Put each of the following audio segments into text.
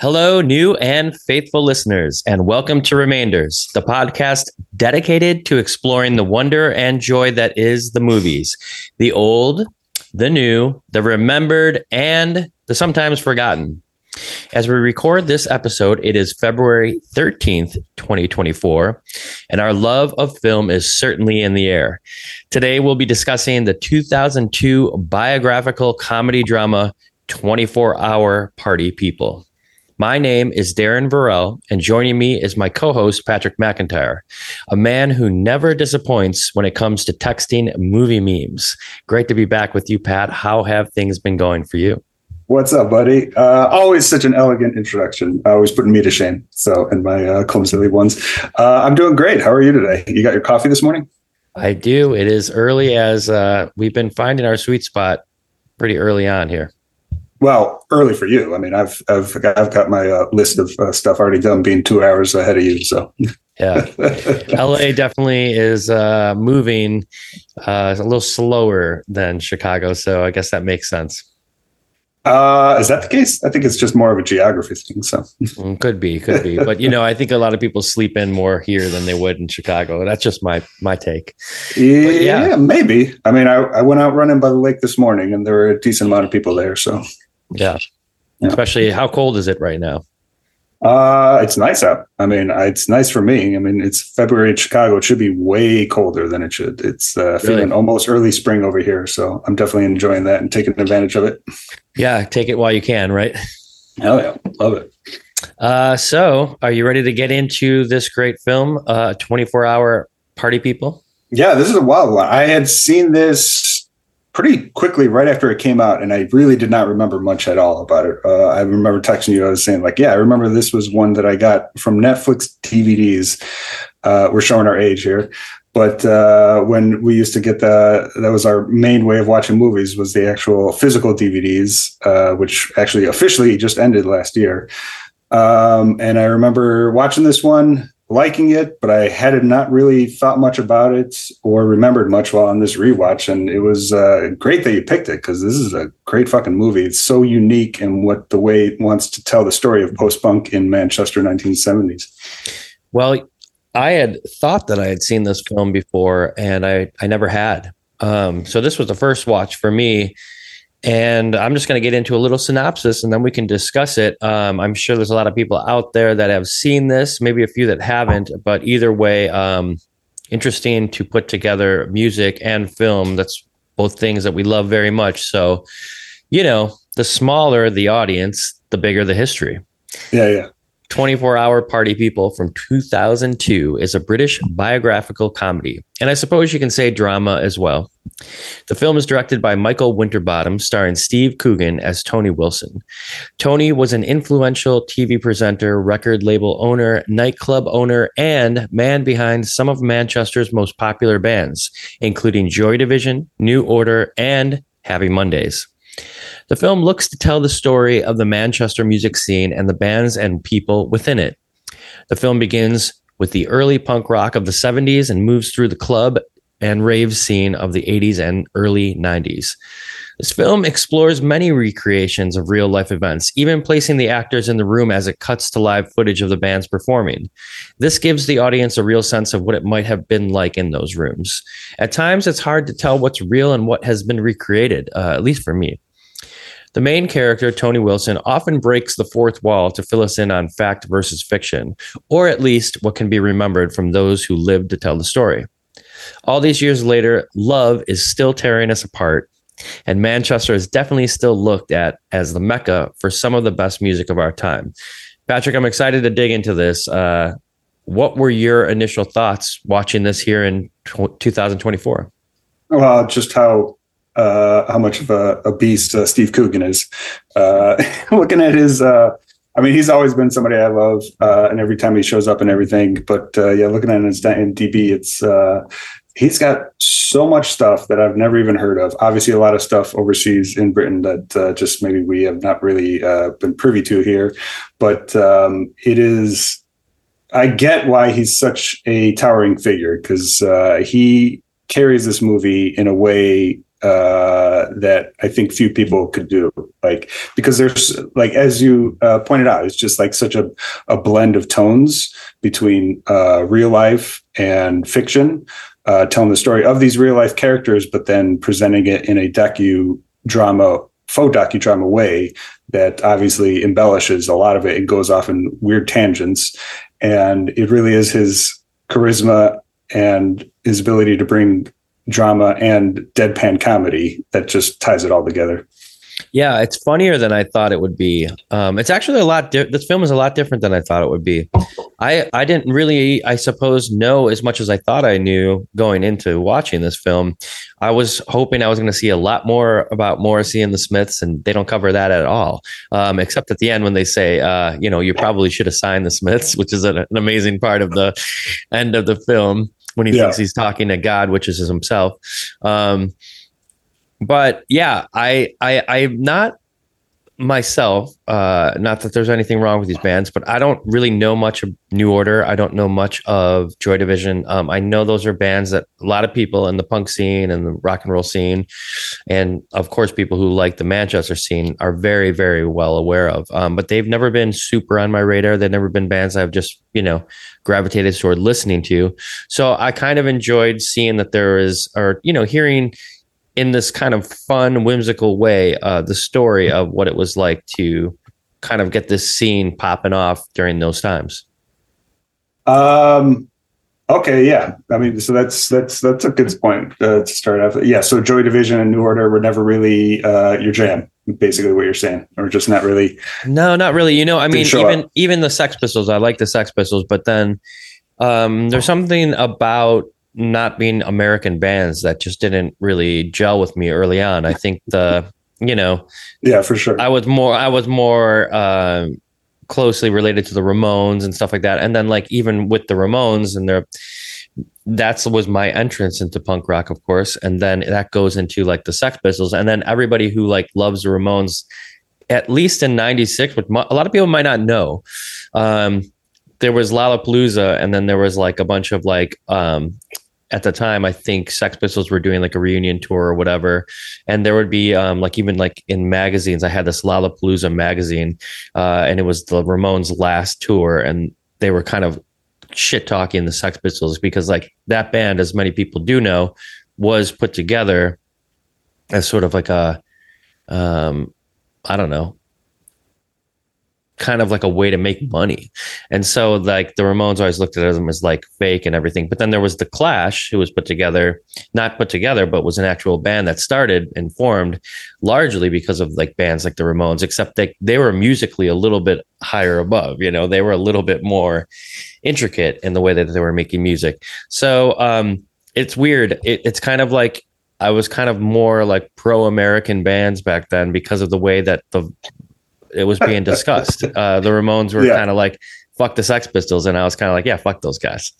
Hello, new and faithful listeners, and welcome to Remainders, the podcast dedicated to exploring the wonder and joy that is the movies, the old, the new, the remembered, and the sometimes forgotten. As we record this episode, it is February 13th, 2024, and our love of film is certainly in the air. Today, we'll be discussing the 2002 biographical comedy drama, 24-Hour Party People. My name is Darren Varell, and joining me is my co-host, Patrick McIntyre, a man who never disappoints when it comes to texting movie memes. Great to be back with you, Pat. How have things been going for you? What's up, buddy? Always such an elegant introduction. Always putting me to shame. So, and my clumsily ones. I'm doing great. How are you today? You got your coffee this morning? I do. It is early, as we've been finding our sweet spot pretty early on here. Well, early for you. I mean, I've got my list of stuff already done, being 2 hours ahead of you. So, yeah, LA definitely is moving a little slower than Chicago. So, I guess that makes sense. Is that the case? I think it's just more of a geography thing. So could be, but you know, I think a lot of people sleep in more here than they would in Chicago. That's just my take. Yeah, maybe. I mean, I went out running by the lake this morning, and there were a decent amount of people there. So yeah. Especially, how cold is it right now? It's nice out. I mean, it's nice for me. I mean, it's February in Chicago. It should be way colder than it should. It's feeling almost early spring over here. So I'm definitely enjoying that and taking advantage of it. Yeah. Take it while you can, right? Hell yeah. Love it. So are you ready to get into this great film, 24-Hour Party People? Yeah, this is a wild one. I had seen this pretty quickly right after it came out, and I really did not remember much at all about it. I remember texting you. I was saying, like, yeah, I remember this was one that I got from Netflix DVDs. We're showing our age here, but when we used to get that was our main way of watching movies, was the actual physical DVDs, which actually officially just ended last year. And I remember watching this one, liking it, but I had not really thought much about it or remembered much while on this rewatch. And it was great that you picked it, because this is a great fucking movie. It's so unique in what the way it wants to tell the story of post-punk in Manchester 1970s. Well, I had thought that I had seen this film before, and I never had. So this was the first watch for me. And I'm just going to get into a little synopsis, and then we can discuss it. I'm sure there's a lot of people out there that have seen this, maybe a few that haven't, but either way, interesting to put together music and film. That's both things that we love very much. So, you know, the smaller the audience, the bigger the history. Yeah. 24-Hour Party People from 2002 is a British biographical comedy, and I suppose you can say drama as well. The film is directed by Michael Winterbottom, starring Steve Coogan as Tony Wilson. Tony was an influential TV presenter, record label owner, nightclub owner, and man behind some of Manchester's most popular bands, including Joy Division, New Order, and Happy Mondays. The film looks to tell the story of the Manchester music scene and the bands and people within it. The film begins with the early punk rock of the 70s and moves through the club and rave scene of the 80s and early 90s. This film explores many recreations of real life events, even placing the actors in the room as it cuts to live footage of the bands performing. This gives the audience a real sense of what it might have been like in those rooms. At times, it's hard to tell what's real and what has been recreated, at least for me. The main character, Tony Wilson, often breaks the fourth wall to fill us in on fact versus fiction, or at least what can be remembered from those who lived to tell the story. All these years later, love is still tearing us apart, and Manchester is definitely still looked at as the mecca for some of the best music of our time. Patrick, I'm excited to dig into this. What were your initial thoughts watching this here in 2024? Well, just how much of a beast Steve Coogan is. Looking at his, I mean, he's always been somebody I love, and every time he shows up and everything. But yeah, looking at his IMDb, it's he's got so much stuff that I've never even heard of. Obviously, a lot of stuff overseas in Britain that just maybe we have not really been privy to here. But it is, I get why he's such a towering figure, because he carries this movie in a way that I think few people could do, like, because there's, like, as you pointed out, it's just like such a blend of tones between real life and fiction, telling the story of these real life characters, but then presenting it in a docudrama, faux docudrama way that obviously embellishes a lot of it and goes off in weird tangents. And it really is his charisma and his ability to bring drama and deadpan comedy that just ties it all together. Yeah, it's funnier than I thought it would be. It's actually a lot. This film is a lot different than I thought it would be. I didn't really, I suppose, know as much as I thought I knew going into watching this film. I was hoping I was going to see a lot more about Morrissey and the Smiths, and they don't cover that at all, except at the end when they say, you know, you probably should have signed the Smiths, which is an amazing part of the end of the film when he thinks he's talking to God, which is himself. But yeah, I'm not myself, not that there's anything wrong with these bands, but I don't really know much of New Order. I don't know much of Joy Division. I know those are bands that a lot of people in the punk scene and the rock and roll scene, and of course people who like the Manchester scene, are very, very well aware of. But they've never been super on my radar. They've never been bands I've just, you know, gravitated toward listening to. So I kind of enjoyed seeing that there is, or, you know, hearing in this kind of fun, whimsical way, the story of what it was like to kind of get this scene popping off during those times. Okay. Yeah. I mean, so that's a good point to start off. Yeah. So Joy Division and New Order were never really your jam, basically what you're saying, or just not really. No, not really. You know, I mean, even the Sex Pistols, I like the Sex Pistols, but then there's something about not being American bands that just didn't really gel with me early on. I think yeah, for sure. I was more closely related to the Ramones and stuff like that. And then, like, even with the Ramones and that was my entrance into punk rock, of course. And then that goes into, like, the Sex Pistols, and then everybody who, like, loves the Ramones, at least in 96, which a lot of people might not know, there was Lollapalooza, and then there was, like, a bunch of, like, at the time, I think Sex Pistols were doing, like, a reunion tour or whatever. And there would be like, even, like, in magazines, I had this Lollapalooza magazine, and it was the Ramones' last tour, and they were kind of shit talking the Sex Pistols because, like, that band, as many people do know, was put together as sort of like a, I don't know, kind of like a way to make money. And so, like, the Ramones always looked at them as, like, fake and everything. But then there was the Clash, who was not put together, but was an actual band that started and formed largely because of, like, bands like the Ramones, except that they were musically a little bit higher above, you know, they were a little bit more intricate in the way that they were making music. So it's weird. It's kind of like, I was kind of more like pro-American bands back then because of the way that it was being discussed. The Ramones were kind of like, fuck the Sex Pistols. And I was kind of like, yeah, fuck those guys.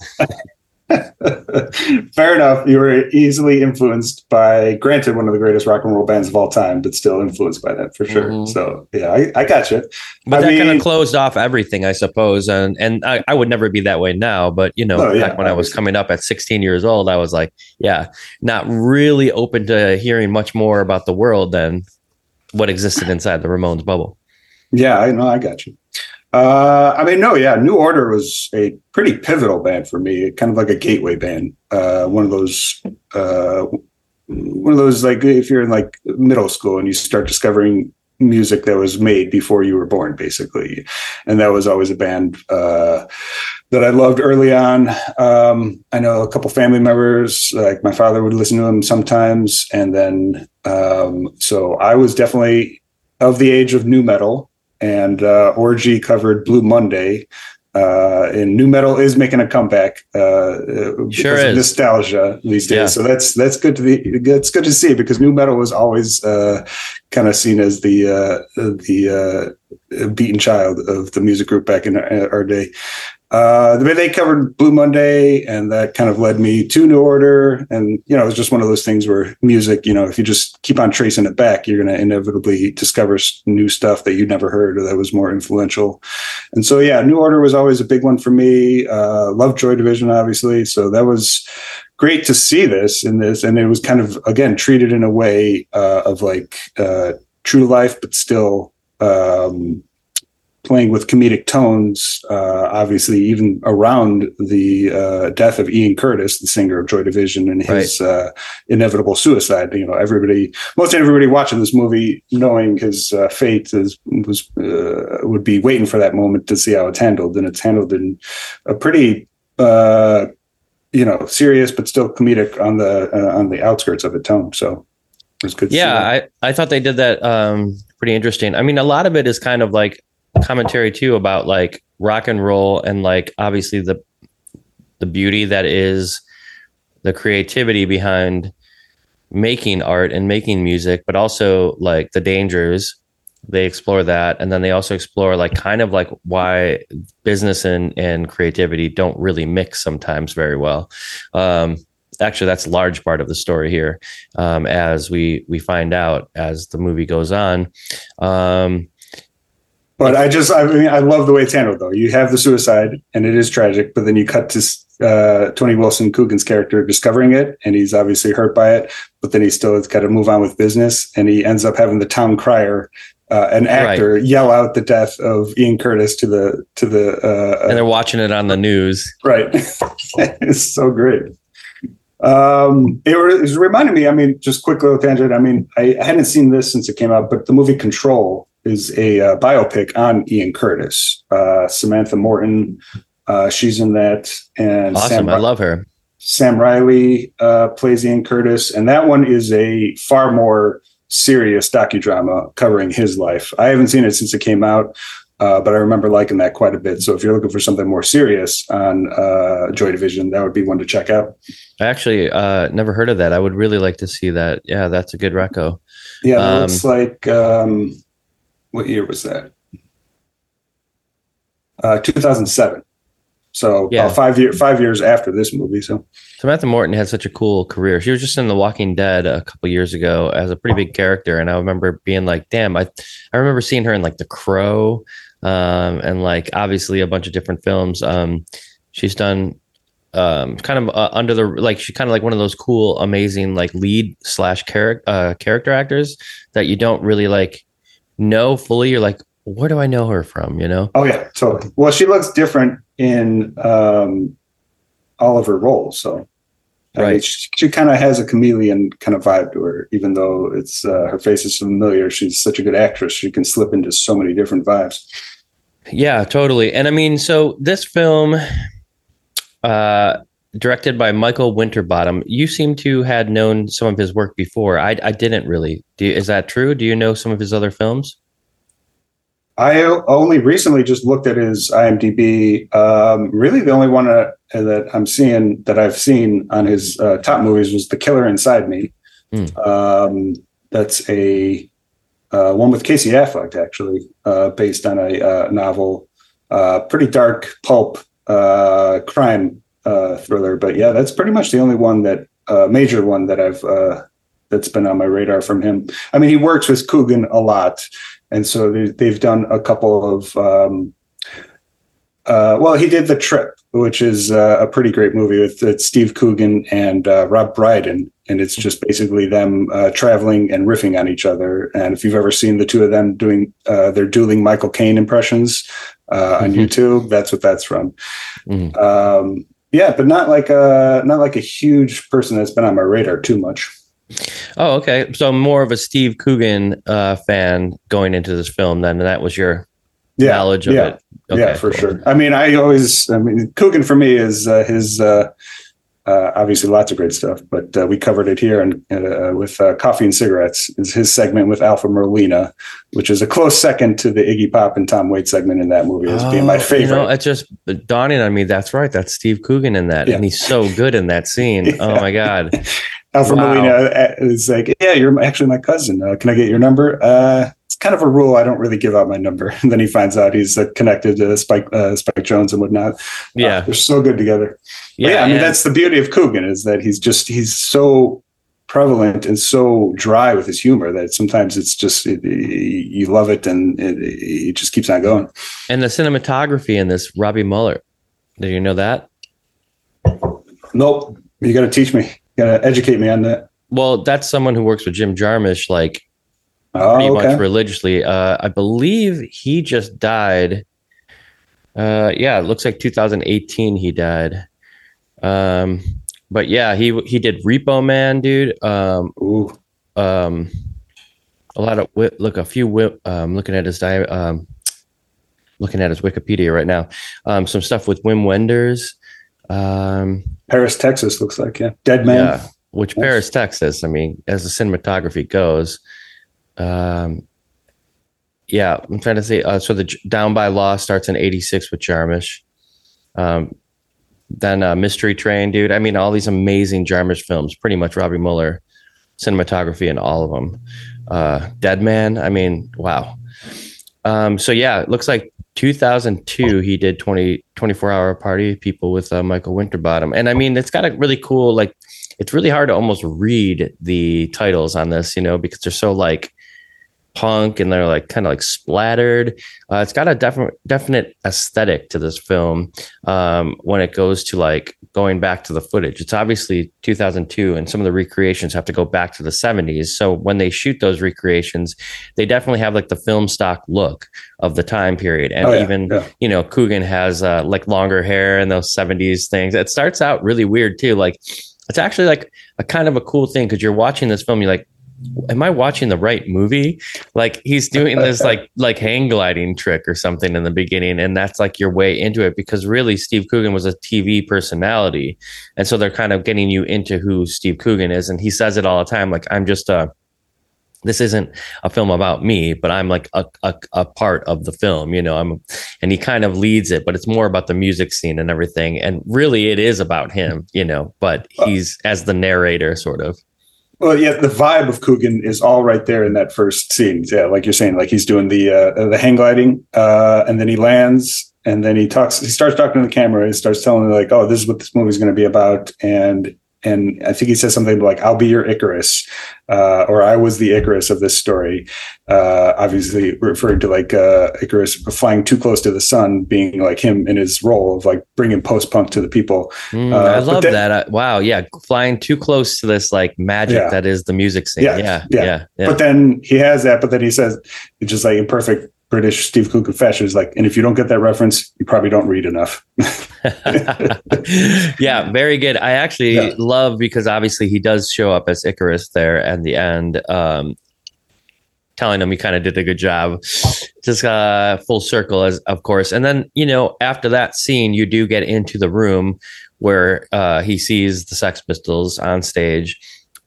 Fair enough. You were easily influenced by, granted, one of the greatest rock and roll bands of all time, but still influenced by that for sure. Mm-hmm. So yeah, I got you. But that kind of closed off everything, I suppose. And I would never be that way now, but, you know, back when I was coming up at 16 years old, I was like, yeah, not really open to hearing much more about the world than what existed inside the Ramones bubble. Yeah, I know. I got you. New Order was a pretty pivotal band for me, kind of like a gateway band. One of those, like, if you're in, like, middle school and you start discovering music that was made before you were born, basically. And that was always a band that I loved early on. I know a couple family members, like my father would listen to them sometimes. And then, so I was definitely of the age of nu metal. And Orgy covered Blue Monday, and nu metal is making a comeback because of nostalgia these days. Yeah. So that's good to see, because nu metal was always kind of seen as the beaten child of the music group back in our day. They covered Blue Monday, and that kind of led me to New Order. And, you know, it was just one of those things where music, you know, if you just keep on tracing it back, you're going to inevitably discover new stuff that you never heard or that was more influential. And so, yeah, New Order was always a big one for me. Loved Joy Division, obviously. So that was great to see this in this. And it was kind of, again, treated in a way of like true life, but still playing with comedic tones, obviously, even around the death of Ian Curtis, the singer of Joy Division, and his inevitable suicide. You know, everybody, most everybody watching this movie, knowing his fate would be waiting for that moment to see how it's handled. And it's handled in a pretty... you know, serious but still comedic on the outskirts of a tone. So it was good. Yeah, I thought they did that pretty interesting. I mean, a lot of it is kind of like commentary too about like rock and roll and like obviously the beauty that is the creativity behind making art and making music, but also like the dangers. They explore that, and then they also explore like kind of like why business and creativity don't really mix sometimes very well. Actually, that's a large part of the story here, as we find out as the movie goes on. But I love the way it's handled, though. You have the suicide, and it is tragic, but then you cut to Tony Wilson, Coogan's character, discovering it, and he's obviously hurt by it, but then he still has got to move on with business, and he ends up having the town crier, an actor, yell out the death of Ian Curtis to the and they're watching it on the news. Right. It's so great. It was reminding me, I mean, just quick little tangent. I mean, I hadn't seen this since it came out, but the movie Control is a biopic on Ian Curtis. Samantha Morton, she's in that. And awesome. I love her. Sam Riley plays Ian Curtis. And that one is a far more serious docudrama covering his life. I haven't seen it since it came out, but I remember liking that quite a bit. So if you're looking for something more serious on Joy Division, that would be one to check out. I actually never heard of that. I would really like to see that. Yeah, that's a good reco. Yeah, it's like, what year was that? 2007. So yeah. About five years after this movie. So Samantha Morton had such a cool career. She was just in The Walking Dead a couple years ago as a pretty big character. And I remember being like, damn, I remember seeing her in like The Crow, and like obviously a bunch of different films. She's done kind of under the, like, she's kind of like one of those cool, amazing, like lead / character actors that you don't really like know fully. You're like, where do I know her from, you know? Oh, yeah, totally. Well, she looks different in all of her roles. So I mean, she kind of has a chameleon kind of vibe to her, even though it's her face is familiar. She's such a good actress. She can slip into so many different vibes. Yeah, totally. And I mean, so this film directed by Michael Winterbottom, you seem to had known some of his work before. I didn't really. Is that true? Do you know some of his other films? I only recently just looked at his IMDb. Really, the only one that I've seen on his top movies was The Killer Inside Me. That's a one with Casey Affleck, actually, based on a novel. Pretty dark pulp crime thriller. But yeah, that's pretty much the only one that major one that I've that's been on my radar from him. I mean, he works with Coogan a lot. And so they've done a couple of, well, he did The Trip, which is a pretty great movie with Steve Coogan and Rob Brydon. And it's just basically them traveling and riffing on each other. And if you've ever seen the two of them doing their dueling Michael Caine impressions on YouTube, that's what that's from. Yeah, but not like a huge person that's been on my radar too much. Oh, okay. So more of a Steve Coogan fan going into this film than that was your knowledge of it. Okay, yeah, for sure. I mean, Coogan for me is his obviously lots of great stuff, but we covered it here and with Coffee and Cigarettes is his segment with Alpha Merlina, which is a close second to the Iggy Pop and Tom Waits segment in that movie as being my favorite. You know, it's just dawning on me. That's right. That's Steve Coogan in that. Yeah. And he's so good in that scene. Yeah. Oh, my God. Alpha Molina is like, yeah, you're actually my cousin. Can I get your number? It's kind of a rule. I don't really give out my number. And then he finds out he's connected to Spike Jones and whatnot. Yeah. They're so good together. Yeah, yeah. I mean, that's the beauty of Coogan is that he's so prevalent and so dry with his humor that sometimes it's just, you love it and it just keeps on going. And the cinematography in this, Robby Müller. Did you know that? Nope. You got to teach me. You got to educate me on that. Well, that's someone who works with Jim Jarmusch, like pretty much religiously. I believe he just died. It looks like 2018 he died. But yeah, he did Repo Man, dude. Looking at his Wikipedia right now. Some stuff with Wim Wenders. Paris, Texas looks like, yeah. Dead Man. Yeah, which yes. Paris, Texas, I mean, as the cinematography goes. I'm trying to say, so the Down by Law starts in 86 with Jarmusch. Then Mystery Train, dude. I mean, all these amazing Jarmusch films, pretty much Robby Müller cinematography in all of them. Dead Man, I mean, wow. So yeah, it looks like 2002 he did 24-Hour Party People with Michael Winterbottom. And I mean, it's got a really cool, like, it's really hard to almost read the titles on this, you know, because they're so like punk and they're like kind of like splattered. It's got a definite aesthetic to this film when it goes to like going back to the footage. It's obviously 2002 and some of the recreations have to go back to the 70s. So when they shoot those recreations, they definitely have like the film stock look of the time period. And you know, Coogan has like longer hair and those 70s things. It starts out really weird too. Like it's actually like a kind of a cool thing because you're watching this film, you're like, am I watching the right movie? Like he's doing this like hang gliding trick or something in the beginning. And that's like your way into it because really Steve Coogan was a TV personality. And so they're kind of getting you into who Steve Coogan is. And he says it all the time. Like, I'm just this isn't a film about me, but I'm like a part of the film, you know, and he kind of leads it, but it's more about the music scene and everything. And really it is about him, you know, but he's as the narrator sort of. Well, yeah, the vibe of Coogan is all right there in that first scene. Yeah, like you're saying, like he's doing the hang gliding, and then he lands, and then he starts talking to the camera, and starts telling me like, "Oh, this is what this movie's going to be about," and I think he says something like, "I'll be your Icarus," or "I was the Icarus of this story," obviously referring to like Icarus flying too close to the sun, being like him in his role of like bringing post-punk to the people. I love that. Wow. Yeah. Flying too close to this like magic that is the music scene. Yeah. But then he has that, but then he says, it's just like in perfect British Steve Coogan fashion, is like, and if you don't get that reference, you probably don't read enough. Yeah, very good. I actually love, because obviously he does show up as Icarus there at the end, telling him he kind of did a good job. Just full circle, as of course. And then, you know, after that scene, you do get into the room where he sees the Sex Pistols on stage.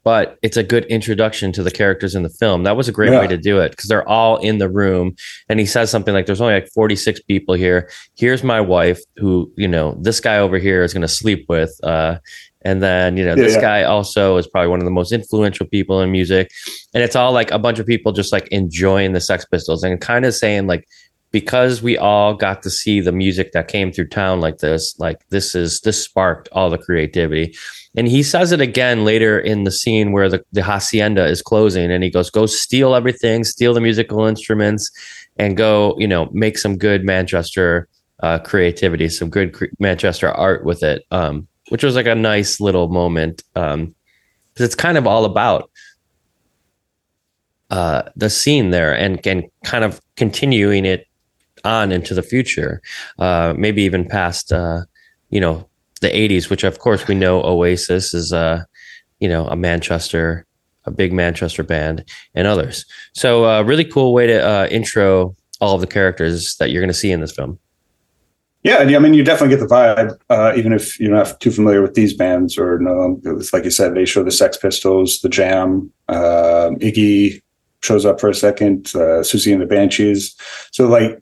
But it's a good introduction to the characters in the film. That was a great way to do it because they're all in the room. And he says something like, there's only like 46 people here. Here's my wife who, you know, this guy over here is going to sleep with. And then, you know, this guy also is probably one of the most influential people in music. And it's all like a bunch of people just like enjoying the Sex Pistols and kind of saying like, because we all got to see the music that came through town this sparked all the creativity. And he says it again later in the scene where the hacienda is closing and he goes, go steal everything, steal the musical instruments and go, you know, make some good Manchester creativity, some good Manchester art with it, which was like a nice little moment because it's kind of all about the scene there and kind of continuing it on into the future, maybe even past, you know, the 80s, which of course we know Oasis is, you know, a big Manchester band and others. So really cool way to intro all of the characters that you're going to see in this film. Yeah, I mean, you definitely get the vibe, even if you're not too familiar with these bands or no. It was like you said, they show the Sex Pistols, The Jam, Iggy shows up for a second, Susie and the Banshees. So like,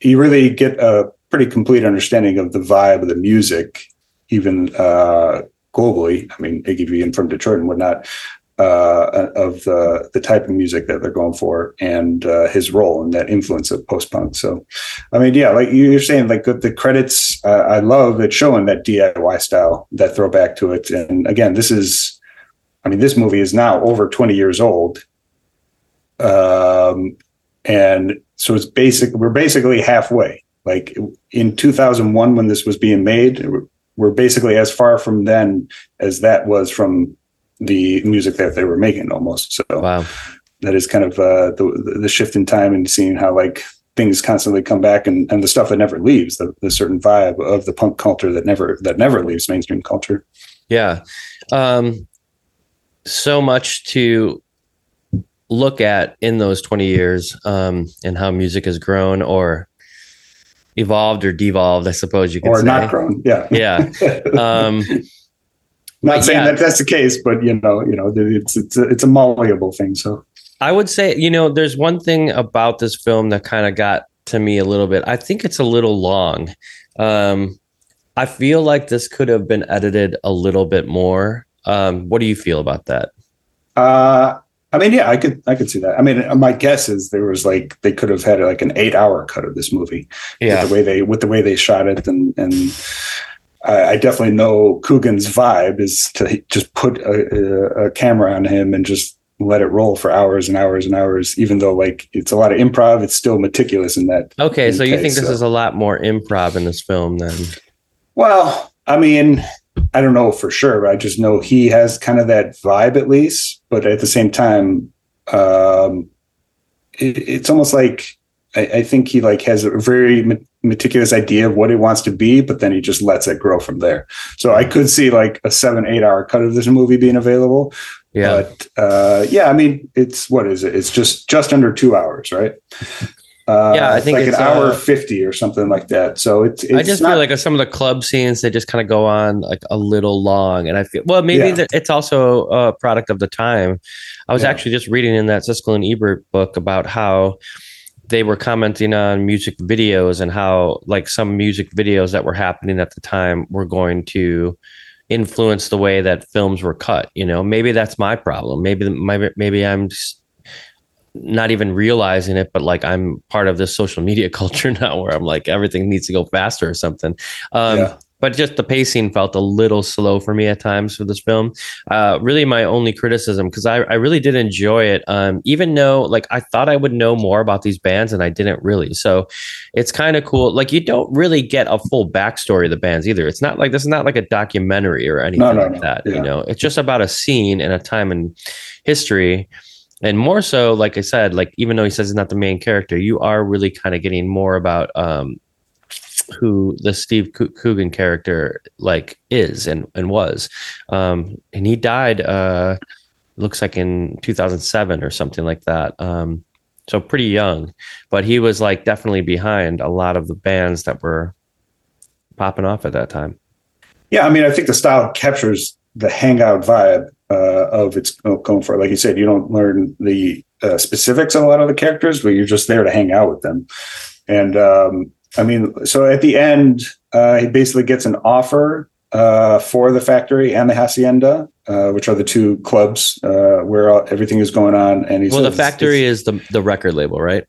you really get a pretty complete understanding of the vibe of the music, even globally. I mean, Iggy being from Detroit and whatnot, of the type of music that they're going for and his role and that influence of post-punk. So, I mean, yeah, like you're saying, like the credits, I love it showing that DIY style, that throwback to it. And again, this movie is now over 20 years old. And so it's we're basically halfway. Like in 2001, when this was being made, we're basically as far from then as that was from the music that they were making almost. So wow. That is kind of the shift in time and seeing how like things constantly come back and the stuff that never leaves, the certain vibe of the punk culture that never leaves mainstream culture. Yeah. So much to look at in those 20 years and how music has grown or evolved or devolved, I suppose you could say. Or not grown. Yeah. Yeah. Not saying that that's the case, but you know, it's a malleable thing. So I would say, you know, there's one thing about this film that kind of got to me a little bit. I think it's a little long. I feel like this could have been edited a little bit more. What do you feel about that? I mean, yeah, I could see that. I mean, my guess is there was like they could have had like an 8-hour cut of this movie. Yeah, with the way they shot it, and I definitely know Coogan's vibe is to just put a camera on him and just let it roll for hours and hours and hours. Even though like it's a lot of improv, it's still meticulous in that. Okay, so you think this is a lot more improv in this film than? Well, I mean, I don't know for sure, but I just know he has kind of that vibe at least. But at the same time, it's almost like I think he like has a very meticulous idea of what it wants to be, but then he just lets it grow from there. So I could see like a 7-8 hour cut of this movie being available. Yeah. But yeah, I mean, it's, what is it? It's just under 2 hours, right? Yeah, I think like it's an hour 50 or something like that. So it's I just feel like some of the club scenes, they just kind of go on like a little long, and I feel it's also a product of the time. I was actually just reading in that Siskel and Ebert book about how they were commenting on music videos and how like some music videos that were happening at the time were going to influence the way that films were cut. You know, maybe that's my problem. Maybe I'm just not even realizing it, but like I'm part of this social media culture now where I'm like, everything needs to go faster or something. But just the pacing felt a little slow for me at times for this film. Really my only criticism, because I really did enjoy it. Even though like I thought I would know more about these bands and I didn't really. So it's kind of cool. Like you don't really get a full backstory of the bands either. It's not like this is not like a documentary or anything that. Yeah. You know, it's just about a scene and a time in history. And more so, like I said, like even though he says he's not the main character, you are really kind of getting more about who the Steve Coogan character like is and was. And he died, looks like in 2007 or something like that. So pretty young, but he was like definitely behind a lot of the bands that were popping off at that time. Yeah, I mean, I think the style captures the hangout vibe of its comfort. Like you said, you don't learn the specifics of a lot of the characters, but you're just there to hang out with them. And I mean, so at the end, he basically gets an offer for the Factory and the Hacienda, which are the two clubs where everything is going on. And he says, the Factory is the record label, right?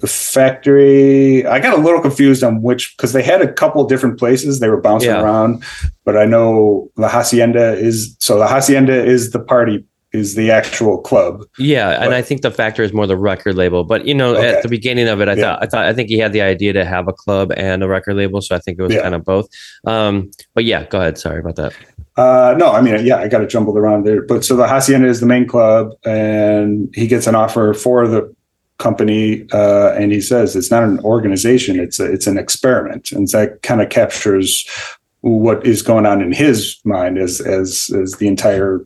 The Factory, I got a little confused on which, because they had a couple different places they were bouncing around, but I know the Hacienda is the party, is the actual club. Yeah. But, and I think the Factory is more the record label, but you know, at the beginning of it, I think he had the idea to have a club and a record label. So I think it was kind of both. But yeah, go ahead. Sorry about that. No, I mean, yeah, I got it jumbled around there, but so the Hacienda is the main club and he gets an offer for the company, and he says it's not an organization, it's an experiment, and that kind of captures what is going on in his mind as the entire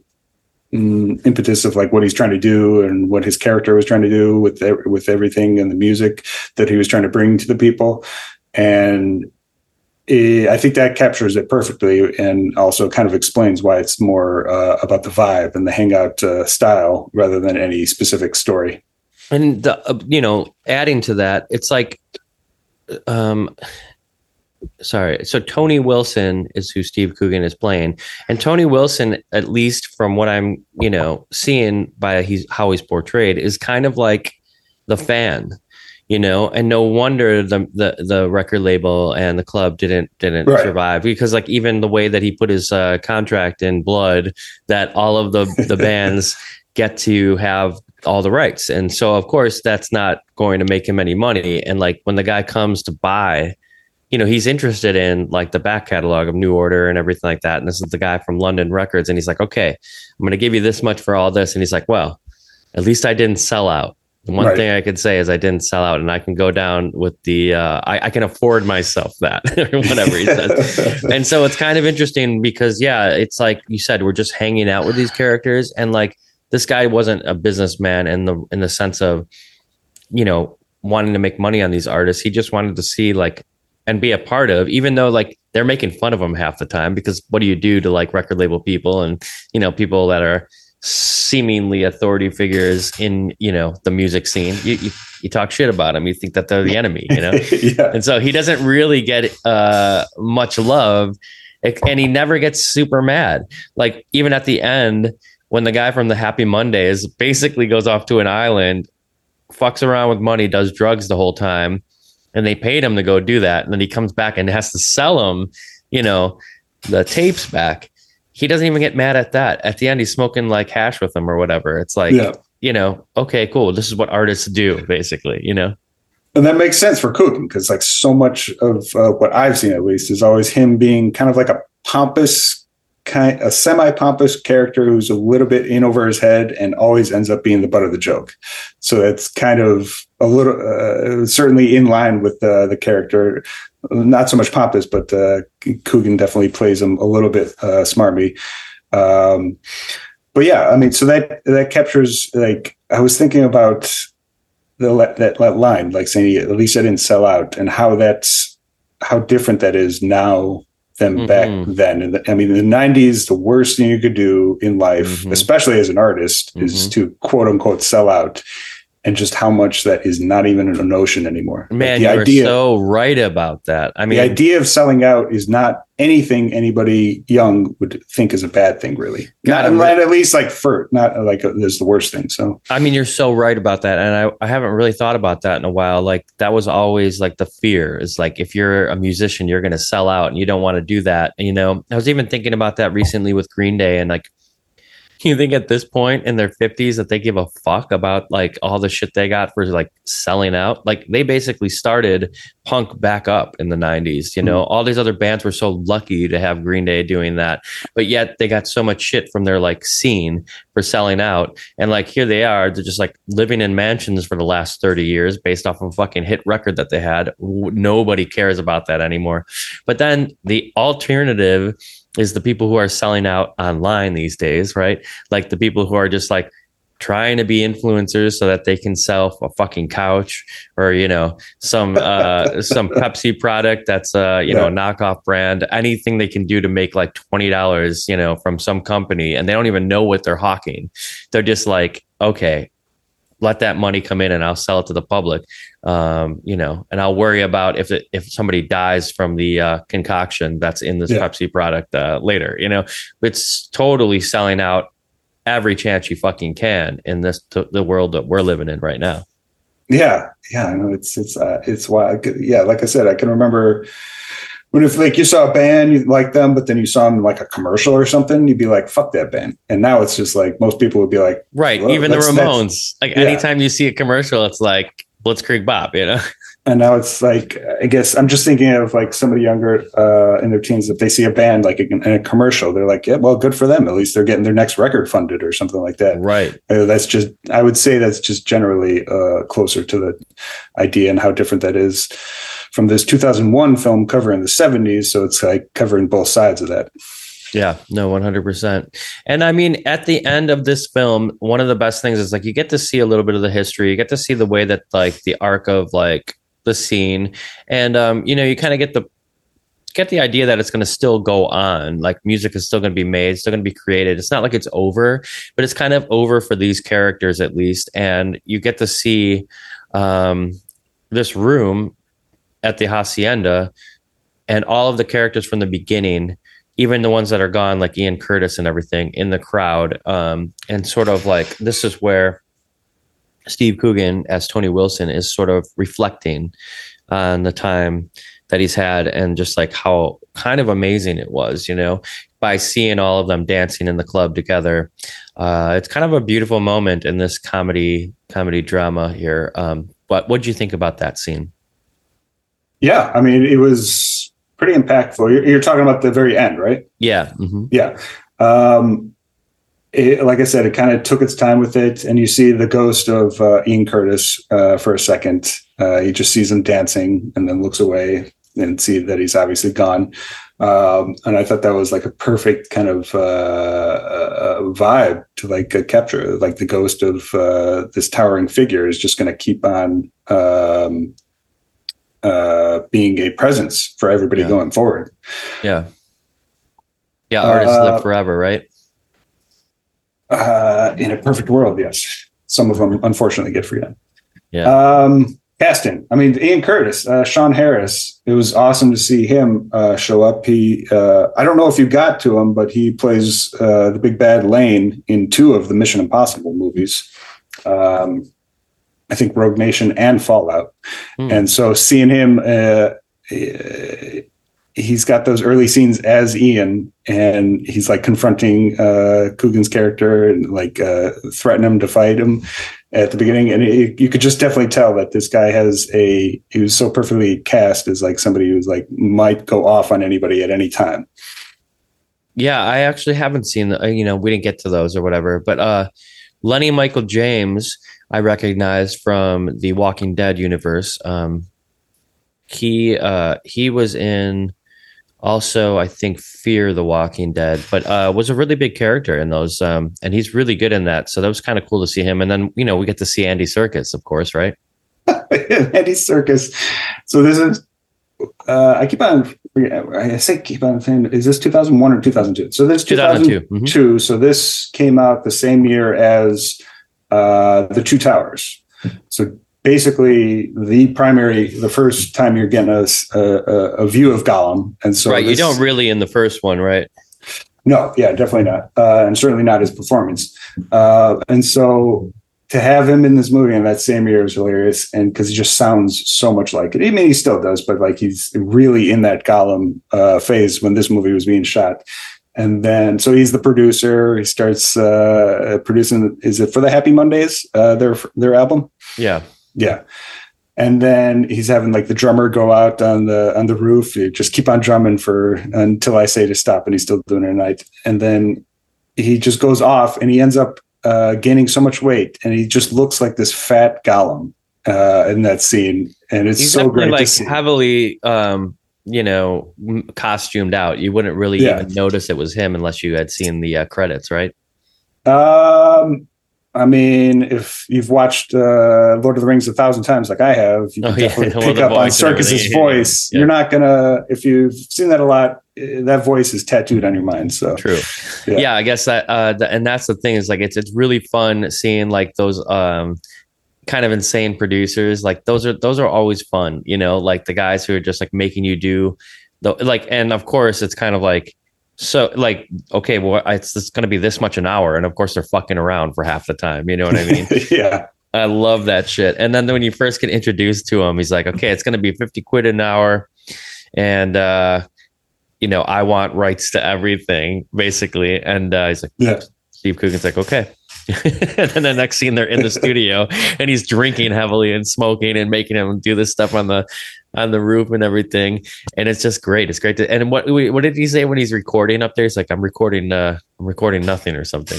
impetus of like what he's trying to do and what his character was trying to do with everything and the music that he was trying to bring to the people. And I think that captures it perfectly, and also kind of explains why it's more about the vibe and the hangout style rather than any specific story. And, you know, adding to that, it's like, sorry. So Tony Wilson is who Steve Coogan is playing. And Tony Wilson, at least from what I'm, you know, seeing by how he's portrayed, is kind of like the fan, you know, and no wonder the record label and the club didn't right. survive, because like even the way that he put his contract in blood, that all of the bands get to have all the rights. And so of course that's not going to make him any money. And like when the guy comes to buy you know, he's interested in like the back catalog of New Order and everything like that. And this is the guy from London Records. And he's like, okay, I'm going to give you this much for all this. And he's like, well, at least I didn't sell out. The one thing I could say is I didn't sell out, and I can go down with the, I can afford myself that, or whatever he says. And so it's kind of interesting because, yeah, it's like you said, we're just hanging out with these characters. And like, this guy wasn't a businessman in the sense of, you know, wanting to make money on these artists. He just wanted to see like, and be a part of, even though like they're making fun of him half the time, because what do you do to like record label people and, you know, people that are seemingly authority figures in, you know, the music scene, you talk shit about them. You think that they're the enemy, you know? Yeah. And so he doesn't really get much love, and he never gets super mad. Like even at the end, when the guy from the Happy Mondays basically goes off to an island, fucks around with money, does drugs the whole time, and they paid him to go do that, and then he comes back and has to sell them, you know, the tapes back. He doesn't even get mad at that. At the end, he's smoking like hash with them or whatever. It's like, you know, okay, cool. This is what artists do, basically, you know. And that makes sense for Coogan, because like so much of what I've seen, at least, is always him being kind of like a pompous kind, a semi-pompous character who's a little bit in over his head and always ends up being the butt of the joke. So it's kind of a little, certainly in line with the character. Not so much pompous, but Coogan definitely plays him a little bit smarmy. But yeah, I mean, so that captures, like, I was thinking about that line, like saying, at least I didn't sell out, and how different that is now than back then. And I mean, in the 90s, the worst thing you could do in life, especially as an artist, is to quote unquote sell out. And just how much that is not even a notion anymore. Man, like you're so right about that. I mean, the idea of selling out is not anything anybody young would think is a bad thing, really. At least like there's the worst thing. So, I mean, you're so right about that. And I haven't really thought about that in a while. Like that was always like the fear is like, if you're a musician, you're going to sell out and you don't want to do that. And, you know, I was even thinking about that recently with Green Day, and like, you think at this point in their 50s that they give a fuck about like all the shit they got for like selling out? Like they basically started punk back up in the 90s. You know, all these other bands were so lucky to have Green Day doing that, but yet they got so much shit from their like scene for selling out. And like here they are, they're just like living in mansions for the last 30 years based off of a fucking hit record that they had. Nobody cares about that anymore. But then the alternative is the people who are selling out online these days, right? Like the people who are just like trying to be influencers so that they can sell a fucking couch or, you know, some Pepsi product that's you know, a knockoff brand, anything they can do to make like $20, you know, from some company, and they don't even know what they're hawking. They're just like, okay, let that money come in and I'll sell it to the public, you know, and I'll worry about if somebody dies from the concoction that's in this Pepsi product later. You know, it's totally selling out every chance you fucking can in this the world that we're living in right now. Yeah, yeah, I know it's wild. Yeah, like I said, I can remember when if like you saw a band, you liked them, but then you saw them in like a commercial or something, you'd be like, fuck that band. And now it's just like most people would be like, right. Even the Ramones, like anytime you see a commercial, it's like Blitzkrieg Bop, you know? And now it's like, I guess I'm just thinking of like somebody younger in their teens, if they see a band like in a commercial, they're like, yeah, well, good for them. At least they're getting their next record funded or something like that. Right. That's just, I would say that's just generally closer to the idea and how different that is from this 2001 film covering the 70s. So it's like covering both sides of that. Yeah, no, 100%. And I mean, at the end of this film, one of the best things is like, you get to see a little bit of the history. You get to see the way that like the arc of like the scene, and, you know, you kind of get the idea that it's going to still go on. Like music is still going to be made, still going to be created. It's not like it's over, but it's kind of over for these characters at least. And you get to see this room at the Hacienda and all of the characters from the beginning, even the ones that are gone, like Ian Curtis and everything, in the crowd. And sort of like, this is where Steve Coogan as Tony Wilson is sort of reflecting on the time that he's had and just like how kind of amazing it was, you know, by seeing all of them dancing in the club together. It's kind of a beautiful moment in this comedy drama here. But what do you think about that scene? Yeah, I mean, it was pretty impactful. You're talking about the very end, right? Yeah. Mm-hmm. Yeah. Like I said, it kind of took its time with it. And you see the ghost of Ian Curtis for a second. He just sees him dancing and then looks away and see that he's obviously gone. And I thought that was like a perfect kind of vibe to like a capture, like the ghost of this towering figure is just going to keep on being a presence for everybody going forward. Yeah. Yeah. Artists live forever, right? In a perfect world, yes. Some of them, unfortunately, get forgotten. Yeah. Casting. I mean, Ian Curtis, Sean Harris. It was awesome to see him show up. He, I don't know if you got to him, but he plays the big bad Lane in two of the Mission Impossible movies. I think Rogue Nation and Fallout. Mm. And so seeing him, he's got those early scenes as Ian, and he's like confronting Coogan's character and like threatening him to fight him at the beginning. And you could just definitely tell that this guy he was so perfectly cast as like somebody who's like might go off on anybody at any time. Yeah, I actually haven't seen we didn't get to those or whatever, but Lenny Michael James, I recognize from the Walking Dead universe. He was in. Also, I think Fear the Walking Dead, but was a really big character in those, and he's really good in that. So that was kind of cool to see him. And then, we get to see Andy Serkis, of course, right? Andy Serkis. So this is, is this 2001 or 2002? So this 2002. Mm-hmm. So this came out the same year as The Two Towers. So basically the first time you're getting a view of Gollum. And so right, you don't really in the first one, right? No, yeah, definitely not. And certainly not his performance. And so to have him in this movie in that same year is hilarious. And because he just sounds so much like it. I mean, he still does, but like he's really in that Gollum phase when this movie was being shot. And then, so he's the producer. He starts producing, is it for the Happy Mondays, their album? Yeah. Yeah. And then he's having like the drummer go out on the roof. You just keep on drumming until I say to stop, and he's still doing it at night. And then he just goes off and he ends up gaining so much weight, and he just looks like this fat Gollum in that scene. And he's so great. Like to see. Heavily, costumed out. You wouldn't really even notice it was him unless you had seen the credits, right? I mean, if you've watched Lord of the Rings 1,000 times, like I have, you can definitely pick up on Serkis's voice. Yeah. You're not gonna, if you've seen that a lot, that voice is tattooed on your mind. So true. Yeah, I guess that, and that's the thing is like it's really fun seeing like those kind of insane producers. Like those are always fun, like the guys who are just like making you do the like, and of course it's kind of like. So like, okay, well, it's going to be this much an hour. And of course they're fucking around for half the time. You know what I mean? Yeah. I love that shit. And then when you first get introduced to him, he's like, okay, it's going to be 50 quid an hour. And, I want rights to everything basically. And he's like, Steve Coogan's like, okay. And then the next scene they're in the studio and he's drinking heavily and smoking and making him do this stuff on the roof and everything. And it's just great. It's great to, and what did he say when he's recording up there? He's like, I'm recording nothing or something.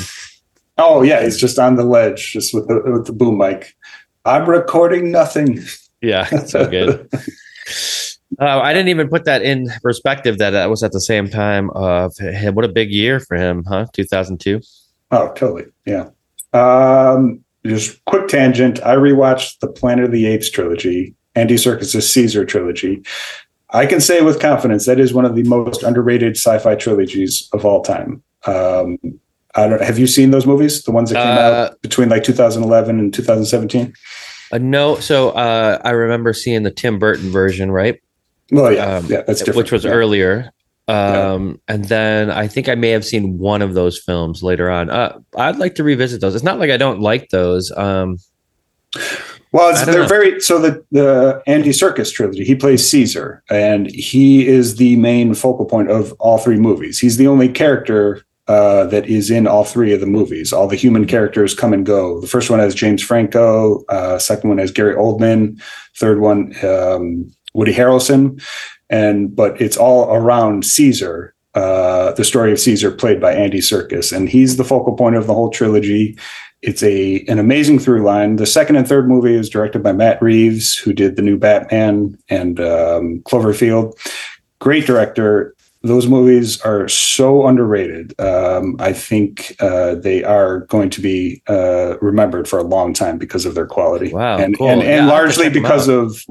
Oh yeah. He's just on the ledge, just with the boom mic. I'm recording nothing. Yeah. So good. I didn't even put that in perspective that was at the same time of what a big year for him, huh? 2002. Oh, totally. Yeah. Just quick tangent. I rewatched the Planet of the Apes trilogy, Andy Serkis's Caesar trilogy. I can say with confidence that is one of the most underrated sci-fi trilogies of all time. Have you seen those movies? The ones that came out between like 2011 and 2017? No. So I remember seeing the Tim Burton version, right? Well, yeah. Yeah, that's different. Which was earlier. And then I think I may have seen one of those films later on. I'd like to revisit those. It's not like I don't like those. Well, they're the Andy Serkis trilogy, he plays Caesar, and he is the main focal point of all three movies. He's the only character that is in all three of the movies. All the human characters come and go. The first one has James Franco, second one has Gary Oldman, third one Woody Harrelson, but it's all around Caesar, the story of Caesar, played by Andy Serkis, and he's the focal point of the whole trilogy. It's an amazing through line. The second and third movie is directed by Matt Reeves, who did The New Batman and Cloverfield. Great director. Those movies are so underrated. I think they are going to be remembered for a long time because of their quality. Wow, cool. And yeah, largely because of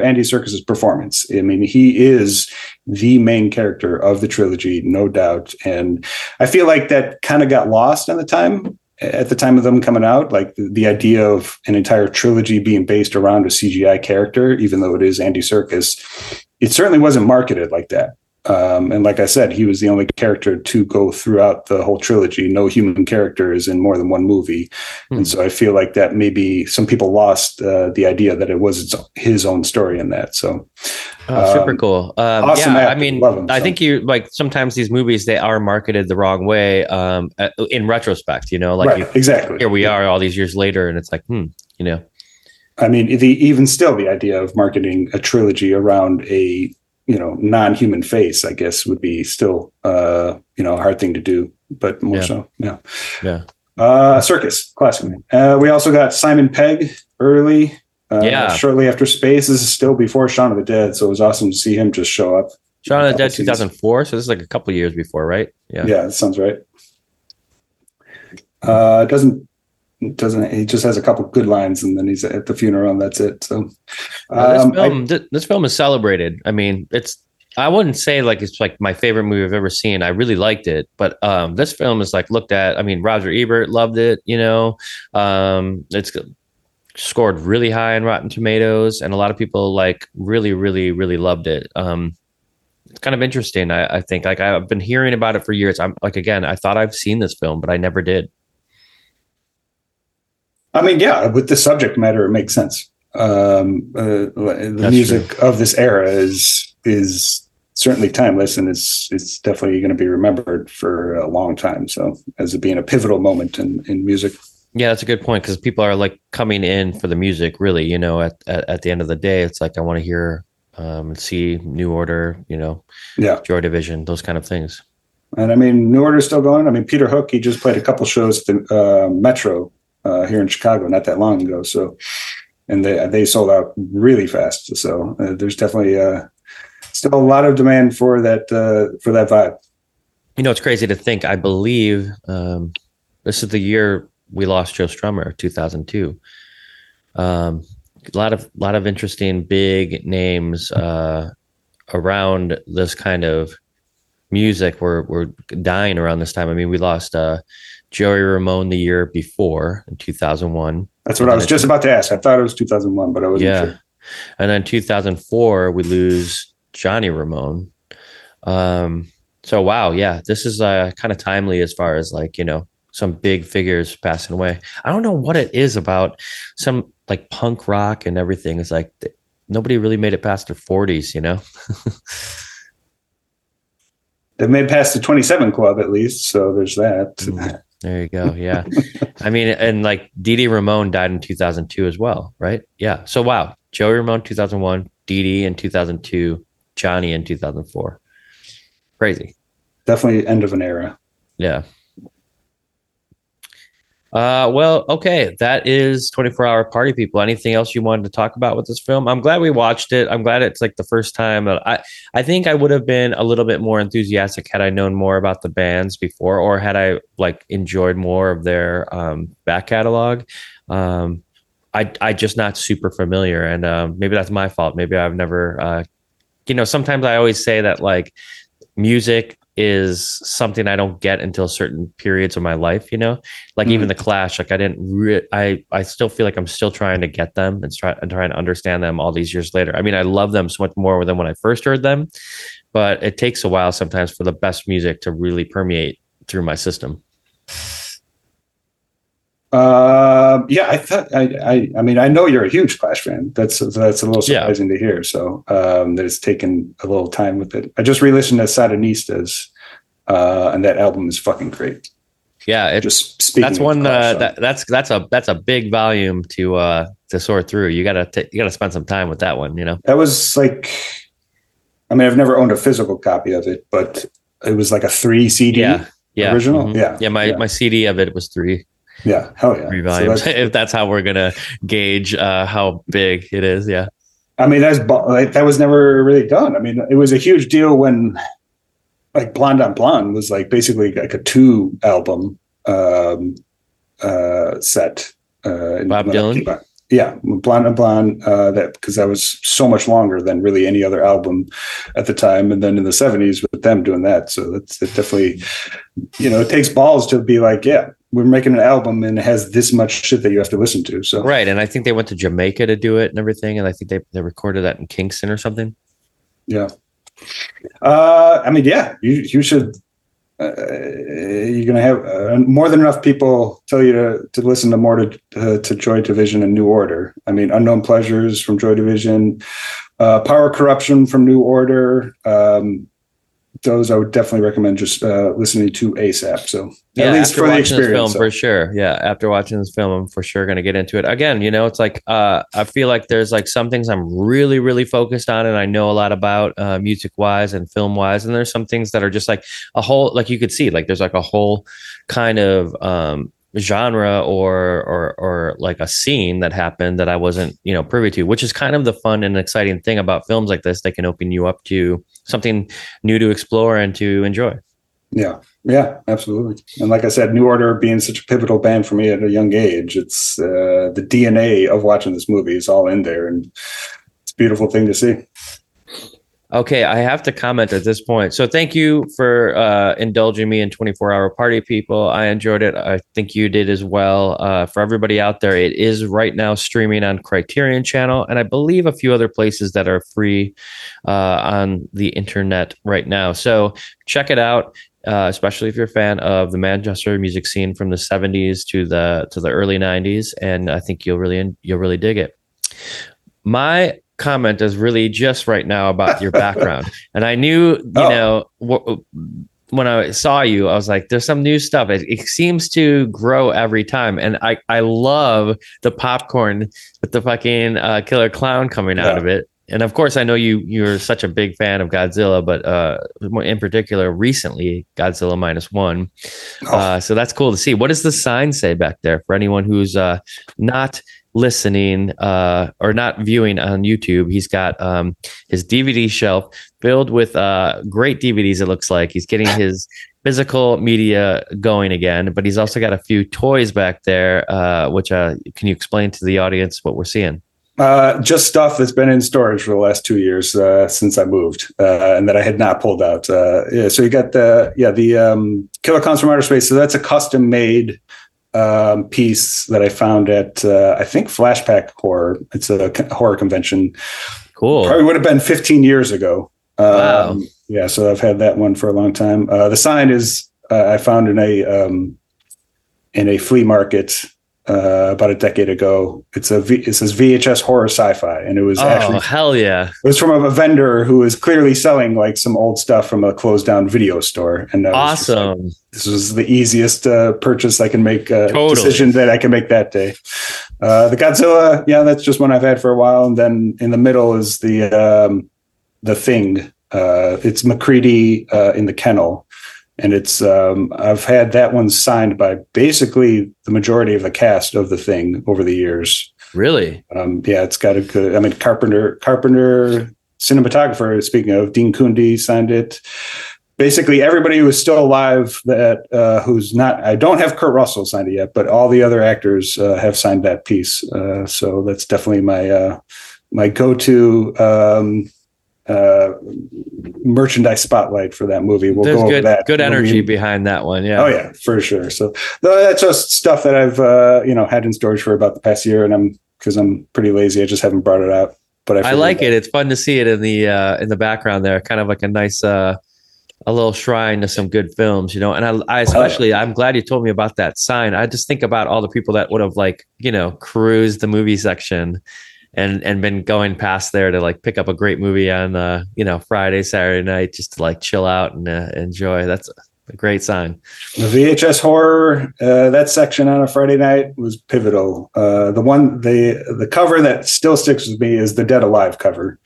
Andy Serkis's performance. I mean, he is the main character of the trilogy, no doubt. And I feel like that kind of got lost on the time. At the time of them coming out, like the idea of an entire trilogy being based around a CGI character, even though it is Andy Serkis, it certainly wasn't marketed like that. And like I said, he was the only character to go throughout the whole trilogy. No human character is in more than one movie. Mm. And so I feel like that maybe some people lost the idea that it was his own story in that. So super cool. Awesome. Yeah, I mean, I think you like sometimes these movies, they are marketed the wrong way in retrospect, you know, like right, exactly. Here we are all these years later and it's like, you know, I mean, even still the idea of marketing a trilogy around a, you know, non-human face, I guess, would be still, you know, a hard thing to do, but more so. Circus, classic. We also got Simon Pegg early, shortly after Space. This is still before Shaun of the Dead, so it was awesome to see him just show up. Shaun of the Dead, 2004, so this is like a couple years before, right? Yeah, that sounds right. He just has a couple good lines and then he's at the funeral and that's it. So this film is celebrated. I mean, I wouldn't say like, it's like my favorite movie I've ever seen. I really liked it, but this film is like looked at. I mean, Roger Ebert loved it, you know, it's scored really high on Rotten Tomatoes and a lot of people like really, really, really loved it. It's kind of interesting. I think like I've been hearing about it for years. I'm like, again, I thought I've seen this film, but I never did. I mean, yeah, with the subject matter, it makes sense. The That's music true. Of this era is certainly timeless, and it's definitely going to be remembered for a long time. So as it being a pivotal moment in music. Yeah, that's a good point, because people are like coming in for the music, really, you know, at the end of the day, it's like I want to hear and see New Order, you know, Joy Division, those kind of things. And I mean, New Order's still going. I mean, Peter Hook, he just played a couple shows at the Metro. Here in Chicago not that long ago, so and they sold out really fast, so there's definitely still a lot of demand for that vibe. You know, it's crazy to think I believe this is the year we lost Joe Strummer, 2002. A lot of interesting big names around this kind of music were dying around this time. I mean, we lost Joey Ramone the year before in 2001. That's what I was just about to ask. I thought it was 2001, but I wasn't sure. And then 2004, we lose Johnny Ramone. So, wow. Yeah. This is kind of timely as far as like, you know, some big figures passing away. I don't know what it is about some like punk rock and everything. It's like nobody really made it past their 40s, you know? They've made past the 27 Club at least. So there's that. Mm. There you go. Yeah. I mean, and like Dee Dee Ramone died in 2002 as well, right? Yeah. So, wow. Joey Ramone, 2001, Dee Dee in 2002, Johnny in 2004. Crazy. Definitely end of an era. Yeah. Well, okay. That is 24-Hour Party People. Anything else you wanted to talk about with this film? I'm glad we watched it. I'm glad it's like the first time. I think I would have been a little bit more enthusiastic had I known more about the bands before, or had I like enjoyed more of their back catalog. I just not super familiar, and maybe that's my fault. Maybe I've never, you know, sometimes I always say that like music is something I don't get until certain periods of my life, you know, like even the Clash, like I didn't I still feel like I'm still trying to get them and trying to understand them all these years later. I mean, I love them so much more than when I first heard them, but it takes a while sometimes for the best music to really permeate through my system. I mean, I know you're a huge Clash fan. That's a little surprising to hear. So, that it's taken a little time with it. I just re-listened to Satanistas, and that album is fucking great. Yeah. That's one, that's a big volume to, to sort through. You gotta spend some time with that one, you know? That was like, I mean, I've never owned a physical copy of it, but it was like a 3 CD original. Mm-hmm. Yeah. My CD of it was 3. Yeah. Hell yeah. 3 volumes. So that's, if that's how we're going to gauge how big it is. Yeah. I mean, that was never really done. I mean, it was a huge deal when like Blonde on Blonde was like basically like a 2 album set. Bob Dylan? Yeah. Blonde on Blonde, because that was so much longer than really any other album at the time. And then in the 70s with them doing that. So it definitely, you know, it takes balls to be like, yeah, we're making an album and it has this much shit that you have to listen to. So right. And I think they went to Jamaica to do it and everything. And I think they recorded that in Kingston or something. Yeah. I mean, yeah, you should, you're going to have more than enough people tell you to listen to more to Joy Division and New Order. I mean, Unknown Pleasures from Joy Division, Power Corruption from New Order. Those I would definitely recommend just listening to ASAP. So yeah, at least for the experience, this film, so. For sure. Yeah, after watching this film, I'm for sure going to get into it again. You know, it's like I feel like there's like some things I'm really, really focused on, and I know a lot about music wise and film wise. And there's some things that are just like a whole, like you could see, like there's like a whole kind of genre or like a scene that happened that I wasn't, you know, privy to, which is kind of the fun and exciting thing about films like this. They can open you up to something new to explore and to enjoy. Yeah, absolutely. And like I said, New Order being such a pivotal band for me at a young age, it's the DNA of watching this movie is all in there, and it's a beautiful thing to see. Okay, I have to comment at this point. So thank you for indulging me in 24-Hour Party People. I enjoyed it. I think you did as well. For everybody out there, it is right now streaming on Criterion Channel, and I believe a few other places that are free on the internet right now. So check it out, especially if you're a fan of the Manchester music scene from the 70s to the early 90s, and I think you'll really dig it. My comment is really just right now about your background, and I knew when I saw you, I was like, there's some new stuff. It seems to grow every time, and I love the popcorn with the fucking killer clown coming out of it. And of course I know you're such a big fan of Godzilla, but in particular recently Godzilla -1. So that's cool to see. What does the sign say back there for anyone who's not listening or not viewing on YouTube? He's got his DVD shelf filled with great DVDs. It looks like he's getting his physical media going again, but he's also got a few toys back there, which can you explain to the audience what we're seeing? Just stuff that's been in storage for the last 2 years since I moved and that I had not pulled out. So you got the Killer Clowns from Outer Space. So that's a custom made piece that I found at I think Flashback Horror. It's a horror convention. Cool. Probably would have been 15 years ago. Wow. Yeah, so I've had that one for a long time. The sign is I found in a flea market about a decade ago. It says VHS horror sci-fi, and it was hell yeah! It was from a vendor who was clearly selling like some old stuff from a closed down video store, and that awesome. Was this was the easiest purchase I can make, decision that I can make that day. The Godzilla, yeah, that's just one I've had for a while. And then in the middle is the Thing. It's MacReady in the kennel. And it's I've had that one signed by basically the majority of the cast of The Thing over the years. Really? Yeah, it's got a good, I mean, Carpenter, cinematographer, speaking of, Dean Kundi signed it. Basically, everybody who is still alive that who's not, I don't have Kurt Russell signed it yet, but all the other actors have signed that piece. So that's definitely my go-to merchandise spotlight for that movie. We'll go over that. Good energy behind that one. Yeah. Oh yeah, for sure. So that's just stuff that I've had in storage for about the past year, and because I'm pretty lazy, I just haven't brought it out. But I like it. It's fun to see it in the background there, kind of like a nice a little shrine to some good films, you know. And I especially, I'm glad you told me about that sign. I just think about all the people that would have like, you know, cruised the movie section and been going past there to like pick up a great movie on Friday, Saturday night, just to like chill out and enjoy. That's a great sign. The VHS horror, that section on a Friday night was pivotal. The cover that still sticks with me is the Dead Alive cover,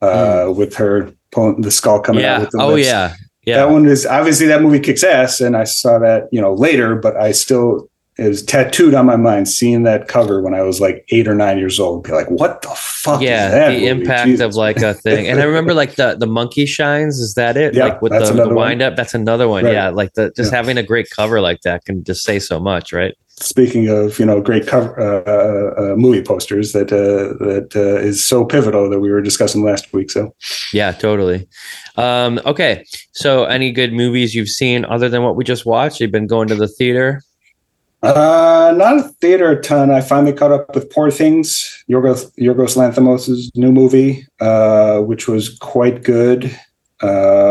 with her pulling the skull coming out with the lips. Yeah. That one is obviously, that movie kicks ass, and I saw that, later, but it was tattooed on my mind, seeing that cover when I was like 8 or 9 years old, be like, what the fuck is that? The movie? Impact Jesus. Of like a thing. And I remember like the monkey shines. Is that it? Yeah, like with the wind up, that's another one. Right. Yeah. Like having a great cover like that can just say so much. Right. Speaking of, great cover, movie posters that is so pivotal that we were discussing last week. So yeah, totally. Okay. So any good movies you've seen other than what we just watched? You've been going to the theater? Not a theater ton. I finally caught up with Poor Things, Yorgos Lanthimos' new movie, which was quite good. I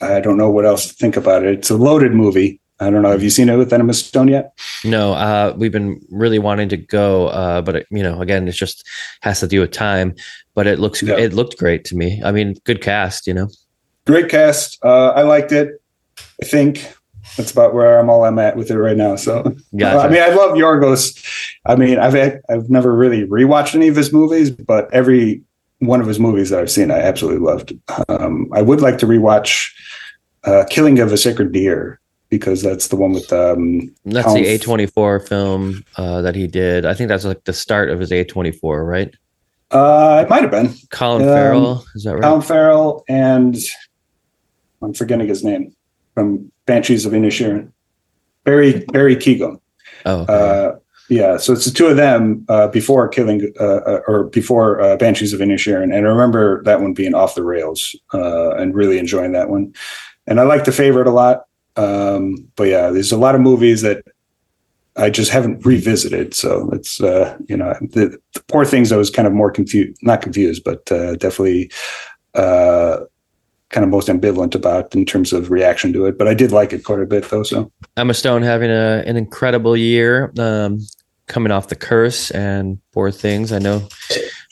don't know what else to think about it. It's a loaded movie. I don't know. Have you seen it with Emma Stone yet? No, we've been really wanting to go, but again, it just has to do with time. But it looks, It looked great to me. I mean, good cast, Great cast. I liked it. I think. That's about where I'm at with it right now. So, gotcha. I mean, I love Yorgos. I mean, I've never really rewatched any of his movies, but every one of his movies that I've seen, I absolutely loved. I would like to rewatch Killing of a Sacred Deer, because that's the one with that's the A24 film that he did. I think that's like the start of his A24, right? It might have been Colin Farrell. Is that right? Colin Farrell, and I'm forgetting his name from Banshees of Inisherin, Barry Keoghan. Oh, okay. Yeah. So it's the two of them before Killing or before Banshees of Inisherin, and I remember that one being off the rails and really enjoying that one. And I like The Favorite a lot, but yeah, there's a lot of movies that I just haven't revisited. So it's the Poor Things. I was kind of more confused, not confused, but definitely. Kind of most ambivalent about in terms of reaction to it, but I did like it quite a bit though. So Emma Stone having an incredible year, coming off The Curse and Poor Things. I know.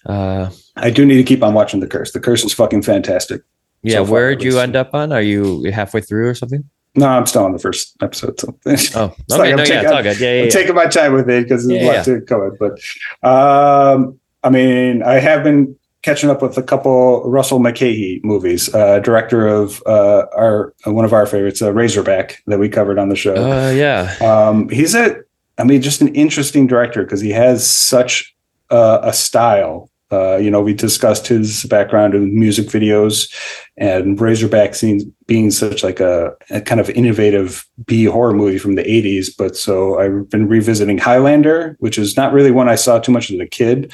I do need to keep on watching The Curse. The Curse is fucking fantastic. Yeah, so where'd you end up on? Are you halfway through or something? No, I'm still on the first episode. So. Oh, okay. I'm taking my time with it because there's a lot to cover. But I mean, I have been catching up with a couple Russell McKahee movies, director of one of our favorites, Razorback, that we covered on the show. Yeah. He's just an interesting director because he has such a style. We discussed his background in music videos, and Razorback scenes being such like a kind of innovative B horror movie from the 80s. But so I've been revisiting Highlander, which is not really one I saw too much as a kid,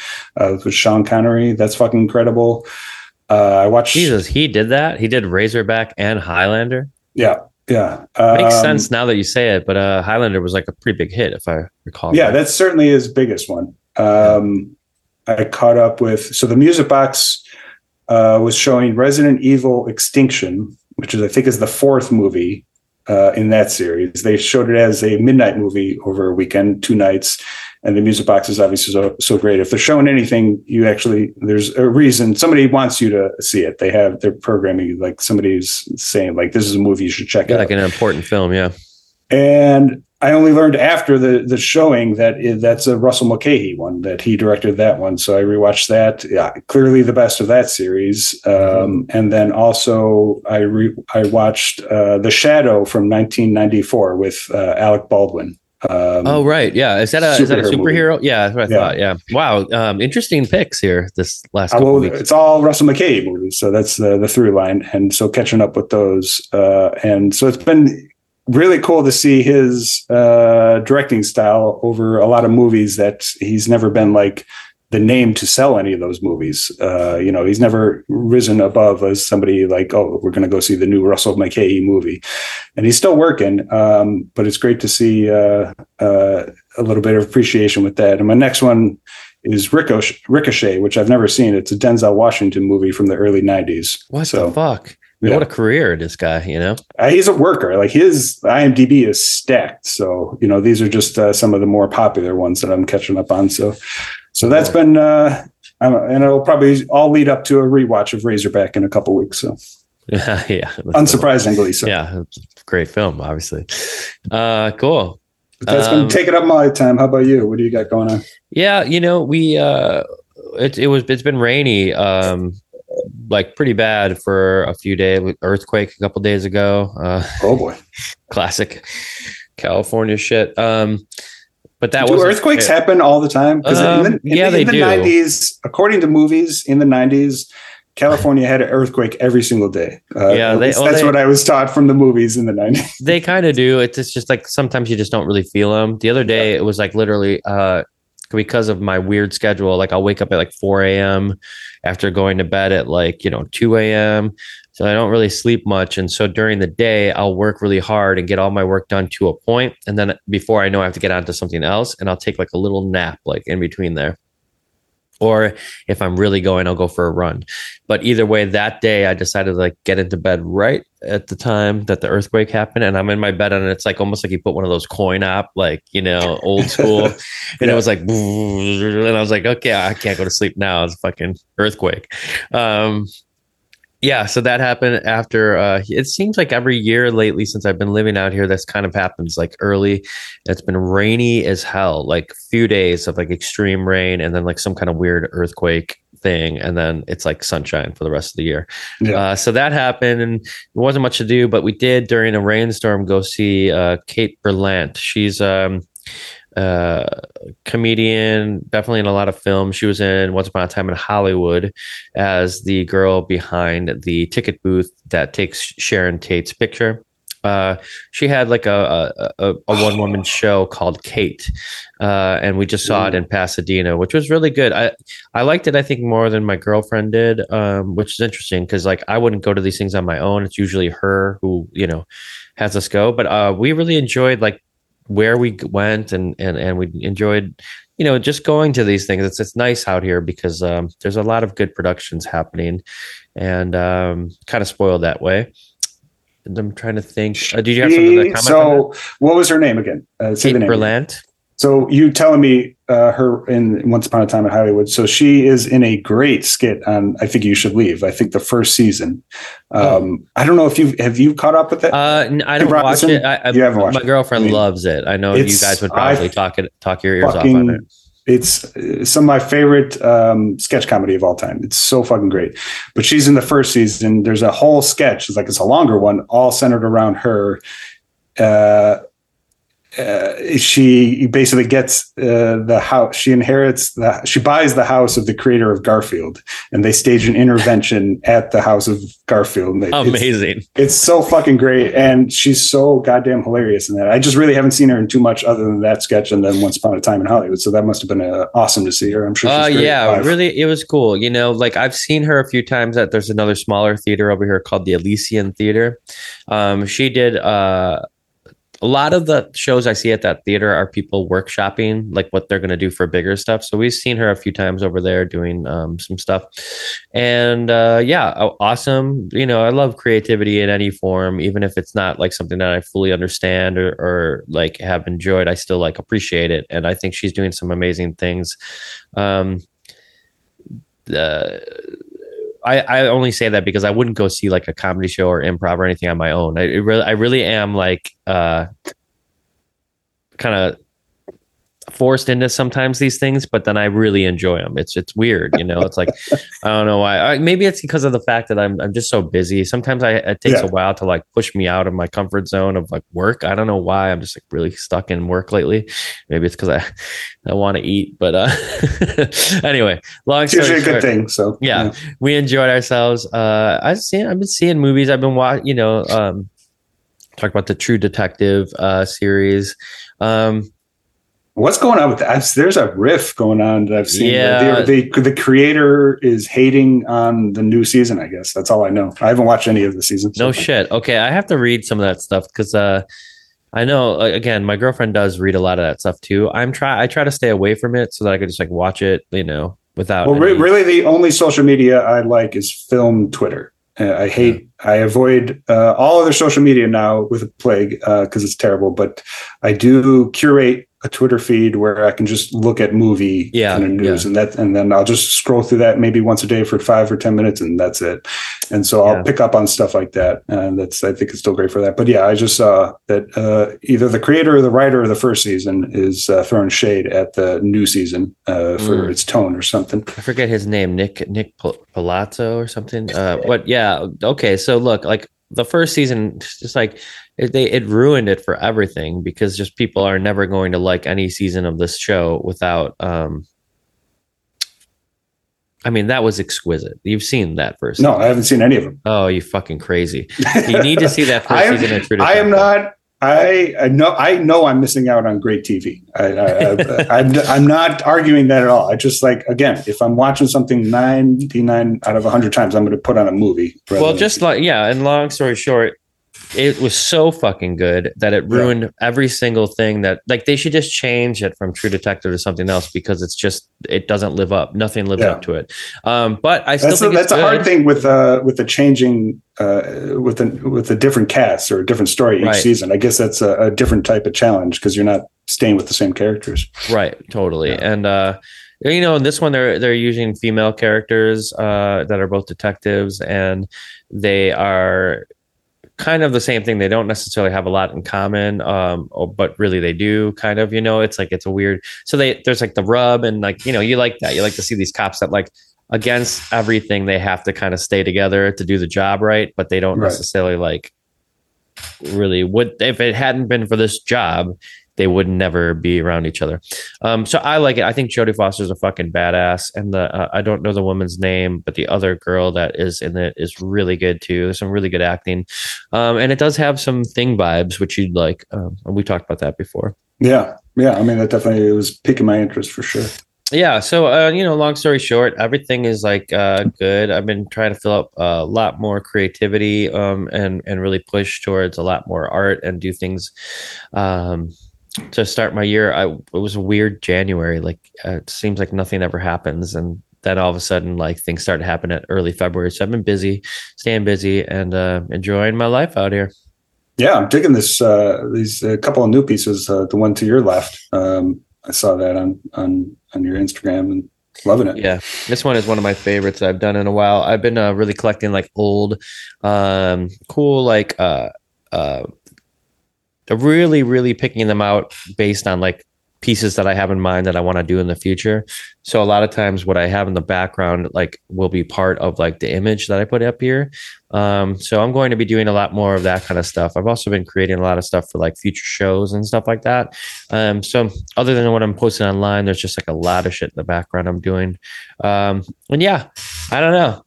with Sean Connery. That's fucking incredible. I watched. Jesus, he did that. He did Razorback and Highlander. Yeah. Yeah. Makes sense now that you say it, but Highlander was like a pretty big hit if I recall. Yeah. Right. That's certainly his biggest one. I caught up with, so the Music Box was showing Resident Evil Extinction, which is, I think, is the fourth movie in that series. They showed it as a midnight movie over a weekend, 2 nights. And the Music Box is obviously so great. If they're showing anything, there's a reason somebody wants you to see it. They have their programming, like somebody's saying like, this is a movie you should check out. Like an important film. Yeah. And I only learned after the showing that's a Russell McKahee one, that he directed that one. So I rewatched that. Yeah, clearly the best of that series. And then also I watched The Shadow from 1994 with Alec Baldwin. Oh, right. Yeah. Is that a superhero? Movie. Yeah. That's what I thought. Yeah. Wow. Interesting picks here this last couple of weeks. It's all Russell McKahee movies. So that's the through line. And so catching up with those. And so it's been really cool to see his directing style over a lot of movies that he's never been like the name to sell any of those movies. He's never risen above as somebody like, oh, we're going to go see the new Russell McKahee movie. And he's still working, but it's great to see a little bit of appreciation with that. And my next one is Ricochet, which I've never seen. It's a Denzel Washington movie from the early 90s. What the fuck? Yeah. What a career, this guy, He's a worker. Like his IMDb is stacked. So, these are just some of the more popular ones that I'm catching up on. So that's been, and it'll probably all lead up to a rewatch of Razorback in a couple weeks. So Yeah. Unsurprisingly so. Yeah. Great film, obviously. Cool. That's been taking up my time. How about you? What do you got going on? Yeah, you know, it's been rainy, like pretty bad for a few days. Earthquake a couple days ago. Oh boy. Classic California shit. But that was earthquakes happen all the time. In the 90s, according to movies, in the 90s, California had an earthquake every single day. What I was taught from the movies in the 90s. They kind of do. It's just like sometimes you just don't really feel them. The other day, it was like literally because of my weird schedule. Like I'll wake up at like 4 a.m. after going to bed at 2 a.m. So I don't really sleep much. And so during the day, I'll work really hard and get all my work done to a point. And then before I know, I have to get onto something else. And I'll take like a little nap like in between there. Or if I'm really going, I'll go for a run. But either way, that day I decided to get into bed right at the time that the earthquake happened. And I'm in my bed and it's like almost like you put one of those coin op, old school. And yeah. It was like, and I was like, okay, I can't go to sleep now. It's a fucking earthquake. Yeah. So that happened after, it seems like every year lately, since I've been living out here, that's kind of happens early. It's been rainy as hell, few days of extreme rain and then some kind of weird earthquake thing. And then it's sunshine for the rest of the year. Yeah. So that happened and there wasn't much to do, but we did during a rainstorm, go see, Kate Berlant. She's, comedian, definitely in a lot of films. She was in Once Upon a Time in Hollywood as the girl behind the ticket booth that takes Sharon Tate's picture. She had a one-woman show called Kate, and we just saw it in Pasadena, which was really good. I liked it, I think, more than my girlfriend did, which is interesting because I wouldn't go to these things on my own. It's usually her who has us go, but we really enjoyed where we went and we enjoyed, just going to these things. It's nice out here because there's a lot of good productions happening and kind of spoiled that way. And I'm trying to think. Did you have something to comment on that? What was her name again? Kate Berlant. So you telling me her in Once Upon a Time in Hollywood. So she is in a great skit on I Think You Should Leave. I think the first season. I don't know if have you caught up with that? I don't watch it. You haven't watched it. My girlfriend loves it. I know you guys would probably talk your ears off on it. It's some of my favorite sketch comedy of all time. It's so fucking great. But she's in the first season. There's a whole sketch. It's a longer one, all centered around her. She basically gets the house. She inherits she buys the house of the creator of Garfield, and they stage an intervention at the house of Garfield. Amazing! It's so fucking great, and she's so goddamn hilarious in that. I just really haven't seen her in too much other than that sketch and then Once Upon a Time in Hollywood. So that must have been awesome to see her. I'm sure. Really, it was cool. I've seen her a few times. That there's another smaller theater over here called the Elysian Theater. She did. A lot of the shows I see at that theater are people workshopping, what they're going to do for bigger stuff. So we've seen her a few times over there doing some stuff. And awesome. I love creativity in any form, even if it's not something that I fully understand or have enjoyed. I still appreciate it. And I think she's doing some amazing things. I only say that because I wouldn't go see a comedy show or improv or anything on my own. I really am kind of forced into sometimes these things, but then I really enjoy them. It's weird. It's I don't know why. Maybe it's because of the fact that I'm just so busy. Sometimes it takes a while to push me out of my comfort zone of work. I don't know why I'm just really stuck in work lately. Maybe it's because I want to eat, but anyway, long story short, it's usually a good thing. So yeah, we enjoyed ourselves. I've been seeing movies. I've been watching, talk about the True Detective series. What's going on with that? There's a riff going on that I've seen. Yeah. The creator is hating on the new season, I guess. That's all I know. I haven't watched any of the seasons. No shit. Okay. I have to read some of that stuff because I know, again, my girlfriend does read a lot of that stuff too. I try to stay away from it so that I could just watch it, without. Well, really the only social media I like is film Twitter. I avoid all other social media now with a plague because it's terrible, but I do curate a Twitter feed where I can just look at movie kind of news and then I'll just scroll through that maybe once a day for 5 or 10 minutes and that's it. And so I'll pick up on stuff like that. And that's, I think it's still great for that. But yeah, I just saw that either the creator or the writer of the first season is throwing shade at the new season for its tone or something. I forget his name, Nick Palazzo or something. But yeah. Okay. So look, like the first season, just like, it ruined it for everything because just people are never going to like any season of this show without, I mean, that was exquisite. You've seen that first. No, I haven't seen any of them. Oh, you fucking crazy. You need to see that first season. I know I'm missing out on great TV. I'm not arguing that at all. I just like, again, if I'm watching something 99 out of 100 times, I'm going to put on a movie. Well, just like, yeah. And long story short, it was so fucking good that it ruined every single thing that, like, they should just change it from True Detective to something else because it's just, it doesn't live up. Nothing lives up to it. But I still think that's a hard thing with the changing, with a different cast or a different story each season. I guess that's a different type of challenge because you're not staying with the same characters. Right. Totally. Yeah. And, you know, in this one, they're using female characters that are both detectives and they are kind of the same thing. They don't necessarily have a lot in common, but really they do kind of, you know, it's like, it's a weird, so there's like the rub and like, you know, you like that. You like to see these cops that like against everything, they have to kind of stay together to do the job. Right. But they don't necessarily like really would, if it hadn't been for this job, they would never be around each other. So I like it. I think Jodie Foster's a fucking badass. And the I don't know the woman's name, but the other girl that is in it is really good too. There's some really good acting. And it does have some Thing vibes, which you'd like. We talked about that before. Yeah. Yeah. I mean, that definitely was piquing my interest for sure. Yeah. So, you know, long story short, everything is like good. I've been trying to fill up a lot more creativity and really push towards a lot more art and do things. To start my year, it was a weird January. Like it seems like nothing ever happens, and then all of a sudden, like things start to happen at early February. So I've been busy, staying busy, and enjoying my life out here. Yeah, I'm digging this. These a couple of new pieces. The one to your left, I saw that on your Instagram and loving it. Yeah, this one is one of my favorites that I've done in a while. I've been really collecting like old, cool, like. Really, really picking them out based on like pieces that I have in mind that I want to do in the future. So a lot of times what I have in the background, like will be part of like the image that I put up here. So I'm going to be doing a lot more of that kind of stuff. I've also been creating a lot of stuff for like future shows and stuff like that. So other than what I'm posting online, there's just like a lot of shit in the background I'm doing. And yeah, I don't know.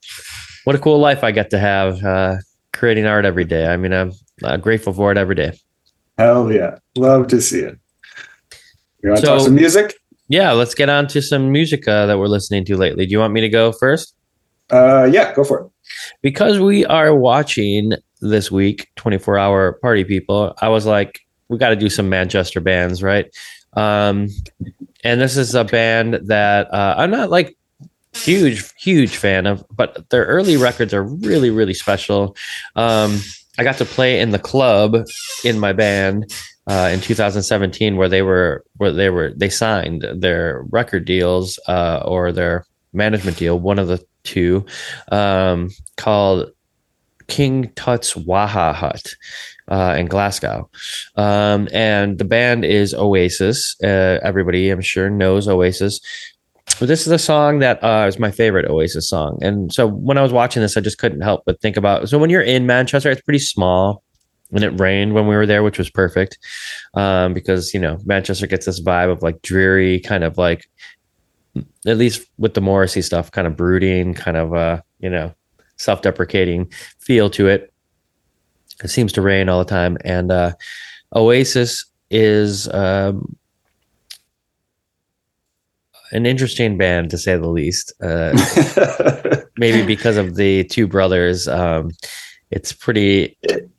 What a cool life I get to have creating art every day. I mean, I'm grateful for it every day. Hell yeah. Love to see it. You want to talk some music? Yeah, let's get on to some music that we're listening to lately. Do you want me to go first? Yeah, go for it. Because we are watching this week, 24-Hour Party People, I was like, we got to do some Manchester bands, right? And this is a band that I'm not like huge fan of, but their early records are really, really special. I got to play in the club in my band in 2017, where they signed their record deals or their management deal, one of the two, called King Tut's Waha Hut in Glasgow, and the band is Oasis. Everybody, I'm sure, knows Oasis. But this is a song that is my favorite Oasis song. And so when I was watching this, I just couldn't help but think about, so when you're in Manchester, it's pretty small and it rained when we were there, which was perfect because, you know, Manchester gets this vibe of like dreary kind of like, at least with the Morrissey stuff, kind of brooding, kind of, you know, self-deprecating feel to it. It seems to rain all the time. And Oasis is... an interesting band to say the least, maybe because of the two brothers. It's pretty,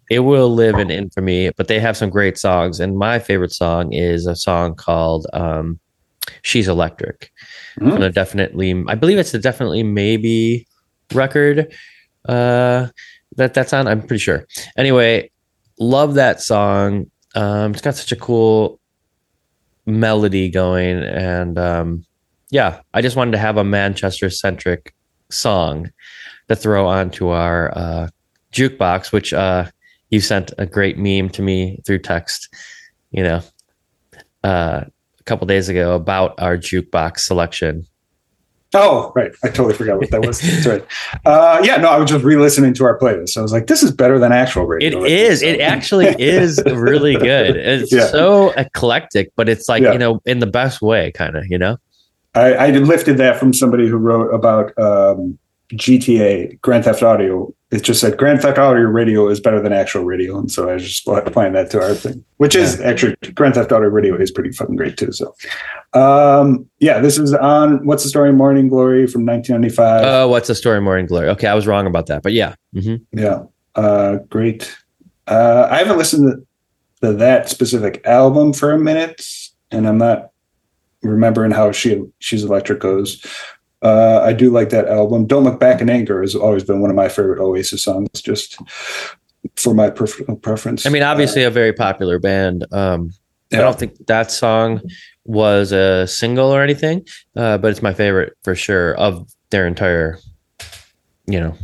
it will live in infamy, but they have some great songs. And my favorite song is a song called She's Electric. And I believe it's the Definitely Maybe record that's on. I'm pretty sure. Anyway, love that song. It's got such a cool melody going. And yeah, I just wanted to have a Manchester-centric song to throw onto our jukebox, which you sent a great meme to me through text, you know, a couple days ago about our jukebox selection. Oh, right. I totally forgot what that was. That's right. Yeah, no, I was just re-listening to our playlist. So I was like, this is better than actual radio. It is. It actually is really good. It's so eclectic, but it's like, you know, in the best way, kind of, you know? I lifted that from somebody who wrote about GTA, Grand Theft Audio. It just said Grand Theft Auto Radio is better than actual radio. And so I was just applying that to our thing, which is actually Grand Theft Auto Radio is pretty fucking great too. So yeah, this is on What's the Story Morning Glory from 1995. Oh, What's the Story Morning Glory. Okay. I was wrong about that, but yeah. Mm-hmm. Yeah. Great. I haven't listened to that specific album for a minute, and I'm not remembering how She's Electric goes. I do like that album. Don't Look Back in Anger has always been one of my favorite Oasis songs, just for my preference. I mean, obviously a very popular band. I don't think that song was a single or anything, but it's my favorite for sure of their entire, you know.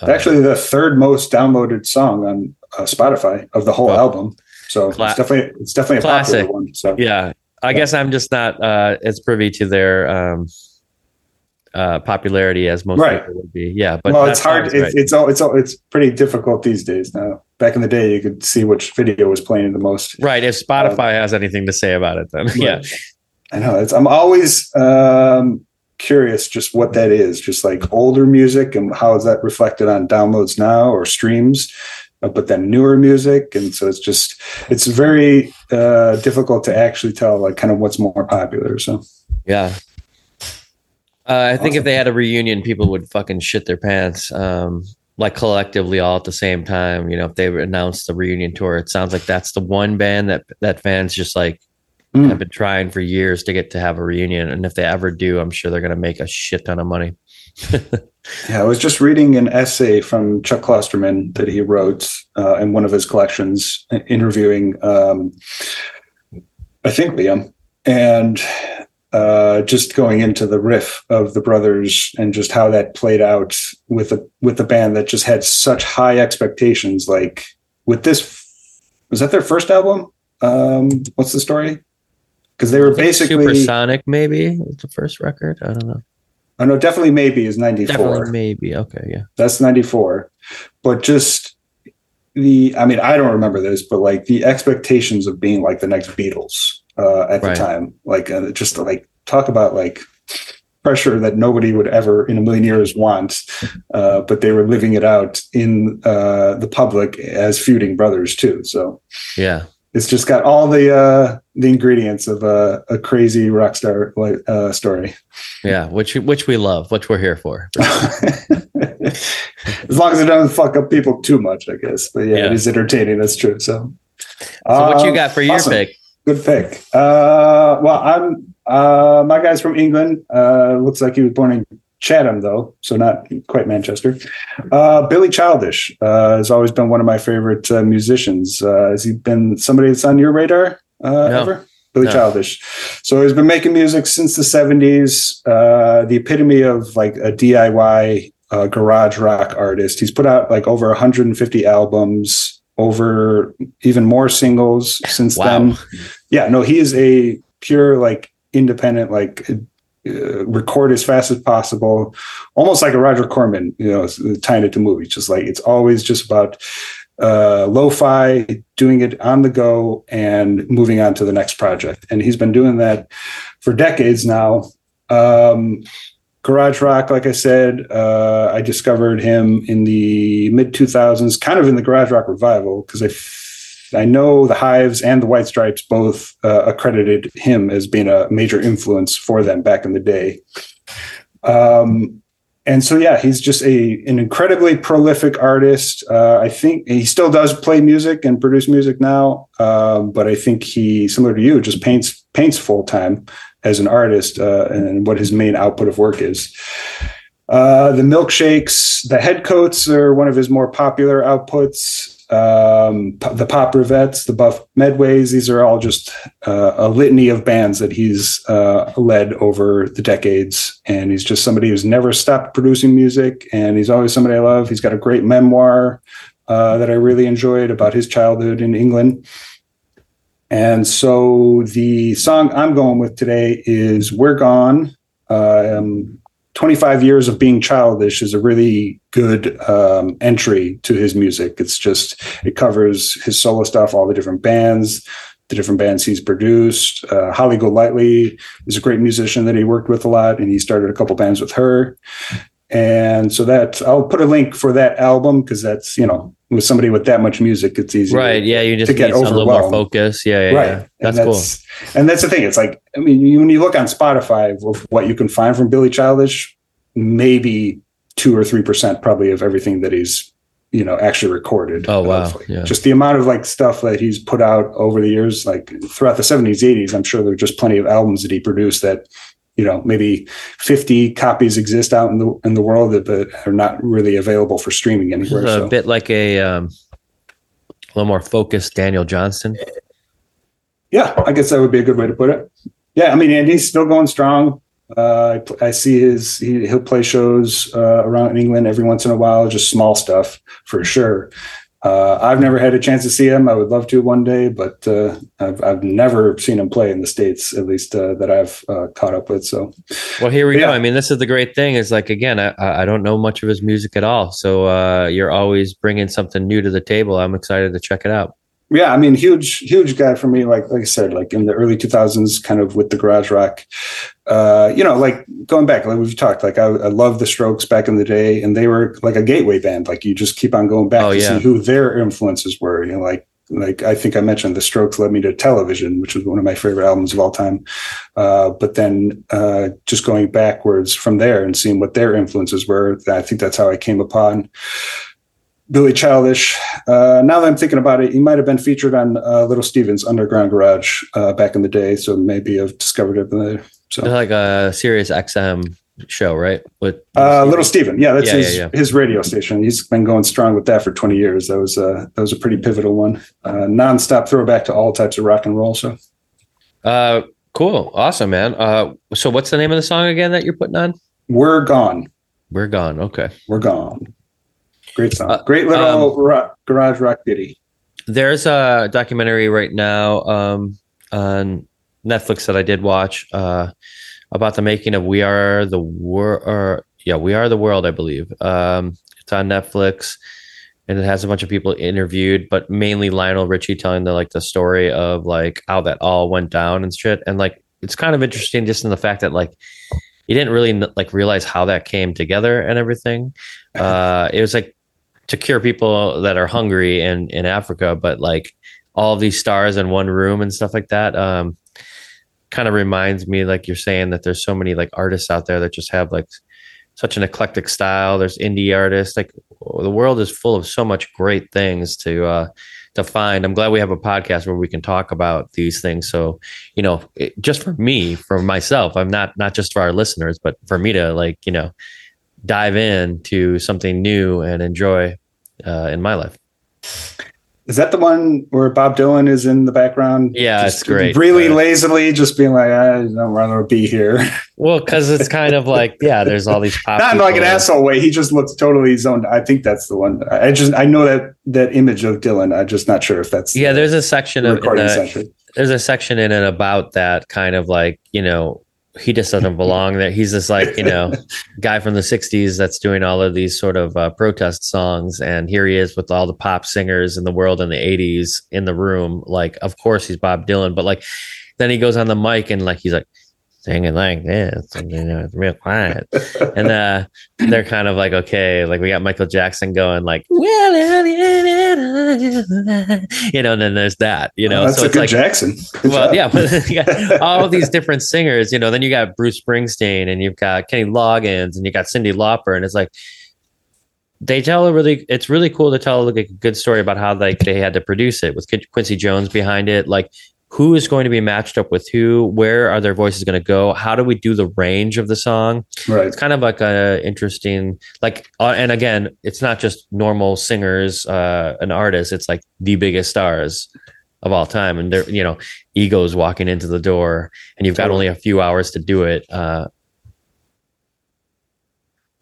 Actually the third most downloaded song on Spotify of the whole album. So it's definitely a classic, popular one. So. Yeah. I guess I'm just not as privy to their popularity as most people would be. Yeah, but well, it's hard. It's pretty difficult these days now. Back in the day, you could see which video was playing the most. Right. If Spotify has anything to say about it, then yeah, I know. I'm always curious just what that is. Just like older music and how is that reflected on downloads now or streams. But then newer music, and so it's very difficult to actually tell like kind of what's more popular. So yeah, I think if they had a reunion, people would fucking shit their pants, like collectively all at the same time, you know. If they announced the reunion tour, it sounds like that's the one band that fans just like have been trying for years to get to have a reunion, and if they ever do, I'm sure they're gonna make a shit ton of money. Yeah, I was just reading an essay from Chuck Klosterman that he wrote in one of his collections, interviewing, I think, Liam, and just going into the riff of the brothers and just how that played out with the band that just had such high expectations. Like with this, was that their first album? What's the Story? Because they were basically Supersonic, maybe was the first record. I don't know. I know Definitely Maybe is 94. Definitely Maybe. Okay. Yeah. That's 94. But just I mean, I don't remember this, but like the expectations of being like the next Beatles at the time, like just like talk about like pressure that nobody would ever in a million years want. But they were living it out in the public as feuding brothers too. So yeah, it's just got all the ingredients of a crazy rock star story. Yeah, which we love, which we're here for. As long as it doesn't fuck up people too much, I guess. But yeah, it is entertaining. That's true. So what you got for your pick? Good pick. Well, I'm my guy's from England. Looks like he was born in Chatham, though, so not quite Manchester. Billy Childish has always been one of my favorite musicians. Has he been somebody that's on your radar ever? Billy Childish. So he's been making music since the 70s, the epitome of like a DIY garage rock artist. He's put out like over 150 albums, over even more singles since then. Yeah, no, he is a pure like independent like record as fast as possible, almost like a Roger Corman, you know, tying it to movies. Just like it's always just about lo-fi, doing it on the go and moving on to the next project. And he's been doing that for decades now. Garage rock, like I said, I discovered him in the mid 2000s, kind of in the garage rock revival, because I know the Hives and the White Stripes both accredited him as being a major influence for them back in the day. And so, yeah, he's just an incredibly prolific artist. I think he still does play music and produce music now. But I think he, similar to you, just paints full time as an artist and what his main output of work is. The Milkshakes, the Headcoats are one of his more popular outputs. the Pop Rivets, the Buff Medways. These are all just a litany of bands that he's led over the decades. And he's just somebody who's never stopped producing music. And he's always somebody I love. He's got a great memoir that I really enjoyed about his childhood in England. And so the song I'm going with today is We're Gone. 25 Years of Being Childish is a really good entry to his music. It's just, it covers his solo stuff, all the different bands he's produced. Holly Golightly is a great musician that he worked with a lot, and he started a couple bands with her. And so that, I'll put a link for that album, because that's, you know, with somebody with that much music, it's easy. Right. Yeah. You just get a little more focus. Yeah. Yeah, right. Yeah. That's cool. And that's the thing. It's like, I mean, when you look on Spotify of what you can find from Billy Childish, maybe 2 or 3% probably of everything that he's, you know, actually recorded. Oh, wow. Yeah. Just the amount of like stuff that he's put out over the years, like throughout the 70s, 80s, I'm sure there are just plenty of albums that he produced that, you know, maybe 50 copies exist out in the world that are not really available for streaming anywhere. This is a bit like a little more focused Daniel Johnston. Yeah, I guess that would be a good way to put it. Yeah, I mean, and he's still going strong. I see he'll play shows around England every once in a while, just small stuff for sure. I've never had a chance to see him. I would love to one day, but I've never seen him play in the States, at least that I've caught up with. So, well, here we go. I mean, this is the great thing is, like, again, I don't know much of his music at all. So you're always bringing something new to the table. I'm excited to check it out. Yeah, I mean, huge guy for me. Like I said, like in the early 2000s, kind of with the garage rock, you know, like going back, like we've talked, like I love the Strokes back in the day, and they were like a gateway band. Like you just keep on going back see who their influences were. You know, like I think I mentioned the Strokes led me to Television, which was one of my favorite albums of all time. But then just going backwards from there and seeing what their influences were, I think that's how I came upon Billy Childish. Now that I'm thinking about it, he might have been featured on Little Steven's Underground Garage back in the day, so maybe I've discovered it there. So it's like a Sirius XM show, right? With Little Steven, yeah, that's his radio station. He's been going strong with that for 20 years. That was a pretty pivotal one. Nonstop throwback to all types of rock and roll. So, cool, awesome, man. So what's the name of the song again that you're putting on? We're Gone. We're Gone. Okay. We're Gone. Great song. Great little garage rock ditty. There's a documentary right now on Netflix that I did watch about the making of We Are the World. Yeah, We Are the World, I believe. It's on Netflix, and it has a bunch of people interviewed, but mainly Lionel Richie telling the story of like how that all went down and shit. And like it's kind of interesting just in the fact that like you didn't really like realize how that came together and everything. It was like to cure people that are hungry in Africa, but like all these stars in one room and stuff like that kind of reminds me, like you're saying, that there's so many like artists out there that just have like such an eclectic style. There's indie artists, like the world is full of so much great things to find. I'm glad we have a podcast where we can talk about these things. So, you know, just for me, for myself, I'm not just for our listeners, but for me to like, you know, dive into something new and enjoy in my life. Is that the one where Bob Dylan is in the background? Yeah, it's great. Really lazily just being like, I don't want to be here. Well, because it's kind of like, yeah, there's all these pop. Not in like an asshole way. He just looks totally zoned. I think that's the one. I know that image of Dylan. I'm just not sure if that's. Yeah, there's a section of there's a section in it about that kind of like, you know, he just doesn't belong there. He's this like, you know, guy from the 60s that's doing all of these sort of protest songs. And here he is with all the pop singers in the world in the 80s in the room. Like, of course, he's Bob Dylan. But like then he goes on the mic and like he's like singing like this. And, you know, it's real quiet. And they're kind of like, OK, like we got Michael Jackson going like, you know, and then there's that, you know, that's so a it's good like Jackson. Good well, job. Yeah, but you got all these different singers, you know, then you got Bruce Springsteen and you've got Kenny Loggins and you got Cyndi Lauper. And it's like they tell it's really cool to tell like a good story about how like they had to produce it with Quincy Jones behind it. Like who is going to be matched up with who, where are their voices going to go? How do we do the range of the song? Right. It's kind of like a interesting, like, and again, it's not just normal singers, and artists. It's like the biggest stars of all time. And they're, you know, egos walking into the door and you've got only a few hours to do it.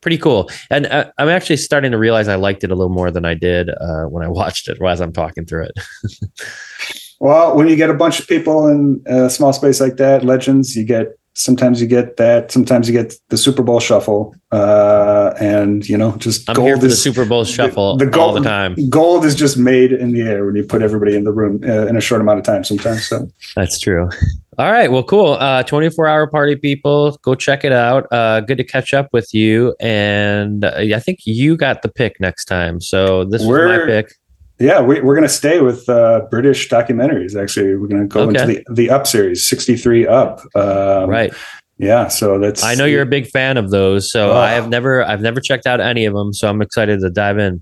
Pretty cool. And I'm actually starting to realize I liked it a little more than I did when I watched it, as I'm talking through it. Well, when you get a bunch of people in a small space like that, legends, you get, sometimes you get that, sometimes you get the Super Bowl shuffle. And, you know, just I'm gold here for is the Super Bowl shuffle the gold, all the time. Gold is just made in the air when you put everybody in the room in a short amount of time sometimes. So that's true. All right. Well, cool. 24-hour party people, go check it out. Good to catch up with you. And I think you got the pick next time. So this was my pick. Yeah, we're going to stay with British documentaries, actually. We're going to go into the Up series, 63 Up. Right. Yeah, so that's... I know you're a big fan of those, so I've never checked out any of them, so I'm excited to dive in.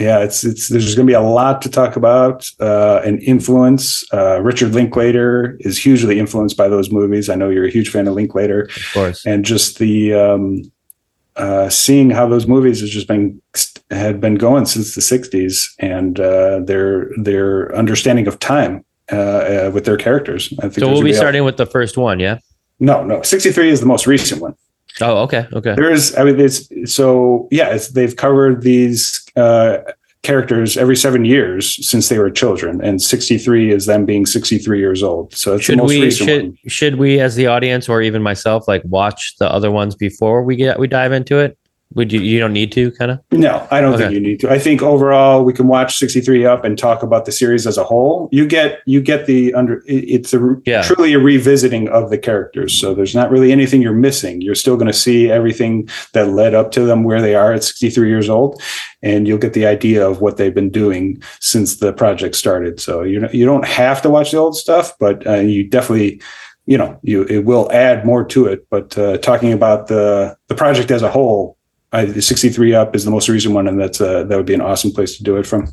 Yeah, it's there's going to be a lot to talk about and influence. Richard Linklater is hugely influenced by those movies. I know you're a huge fan of Linklater. Of course. And just the... seeing how those movies has just been had been going since the 60s and their understanding of time with their characters. I think so we'll be starting with the first one, yeah? No. 63 is the most recent one. Oh, okay. There is, I mean, they've covered these characters every 7 years since they were children, and 63 is them being 63 years old. So it's the most recent one. Should we, as the audience, or even myself, like watch the other ones before we dive into it? Would you don't need to, kind of? No, I don't think you need to. I think overall we can watch 63 Up and talk about the series as a whole. You get truly a revisiting of the characters. So there's not really anything you're missing. You're still going to see everything that led up to them where they are at 63 years old, and you'll get the idea of what they've been doing since the project started. So you don't have to watch the old stuff, but you definitely. You know, it will add more to it, but talking about the project as a whole, 63 Up is the most recent one, and that would be an awesome place to do it from.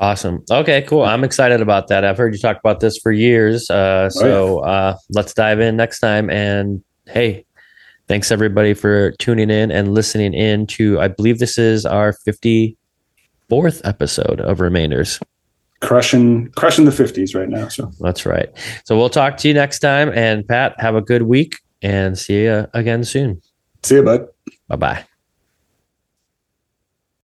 Awesome. Okay, cool. I'm excited about that. I've heard you talk about this for years, let's dive in next time. And hey, thanks everybody for tuning in and listening in to. I believe this is our 54th episode of Remainders. Crushing the 50s right now. So that's right. So we'll talk to you next time. And Pat, have a good week and see you again soon. See you, bud. Bye-bye.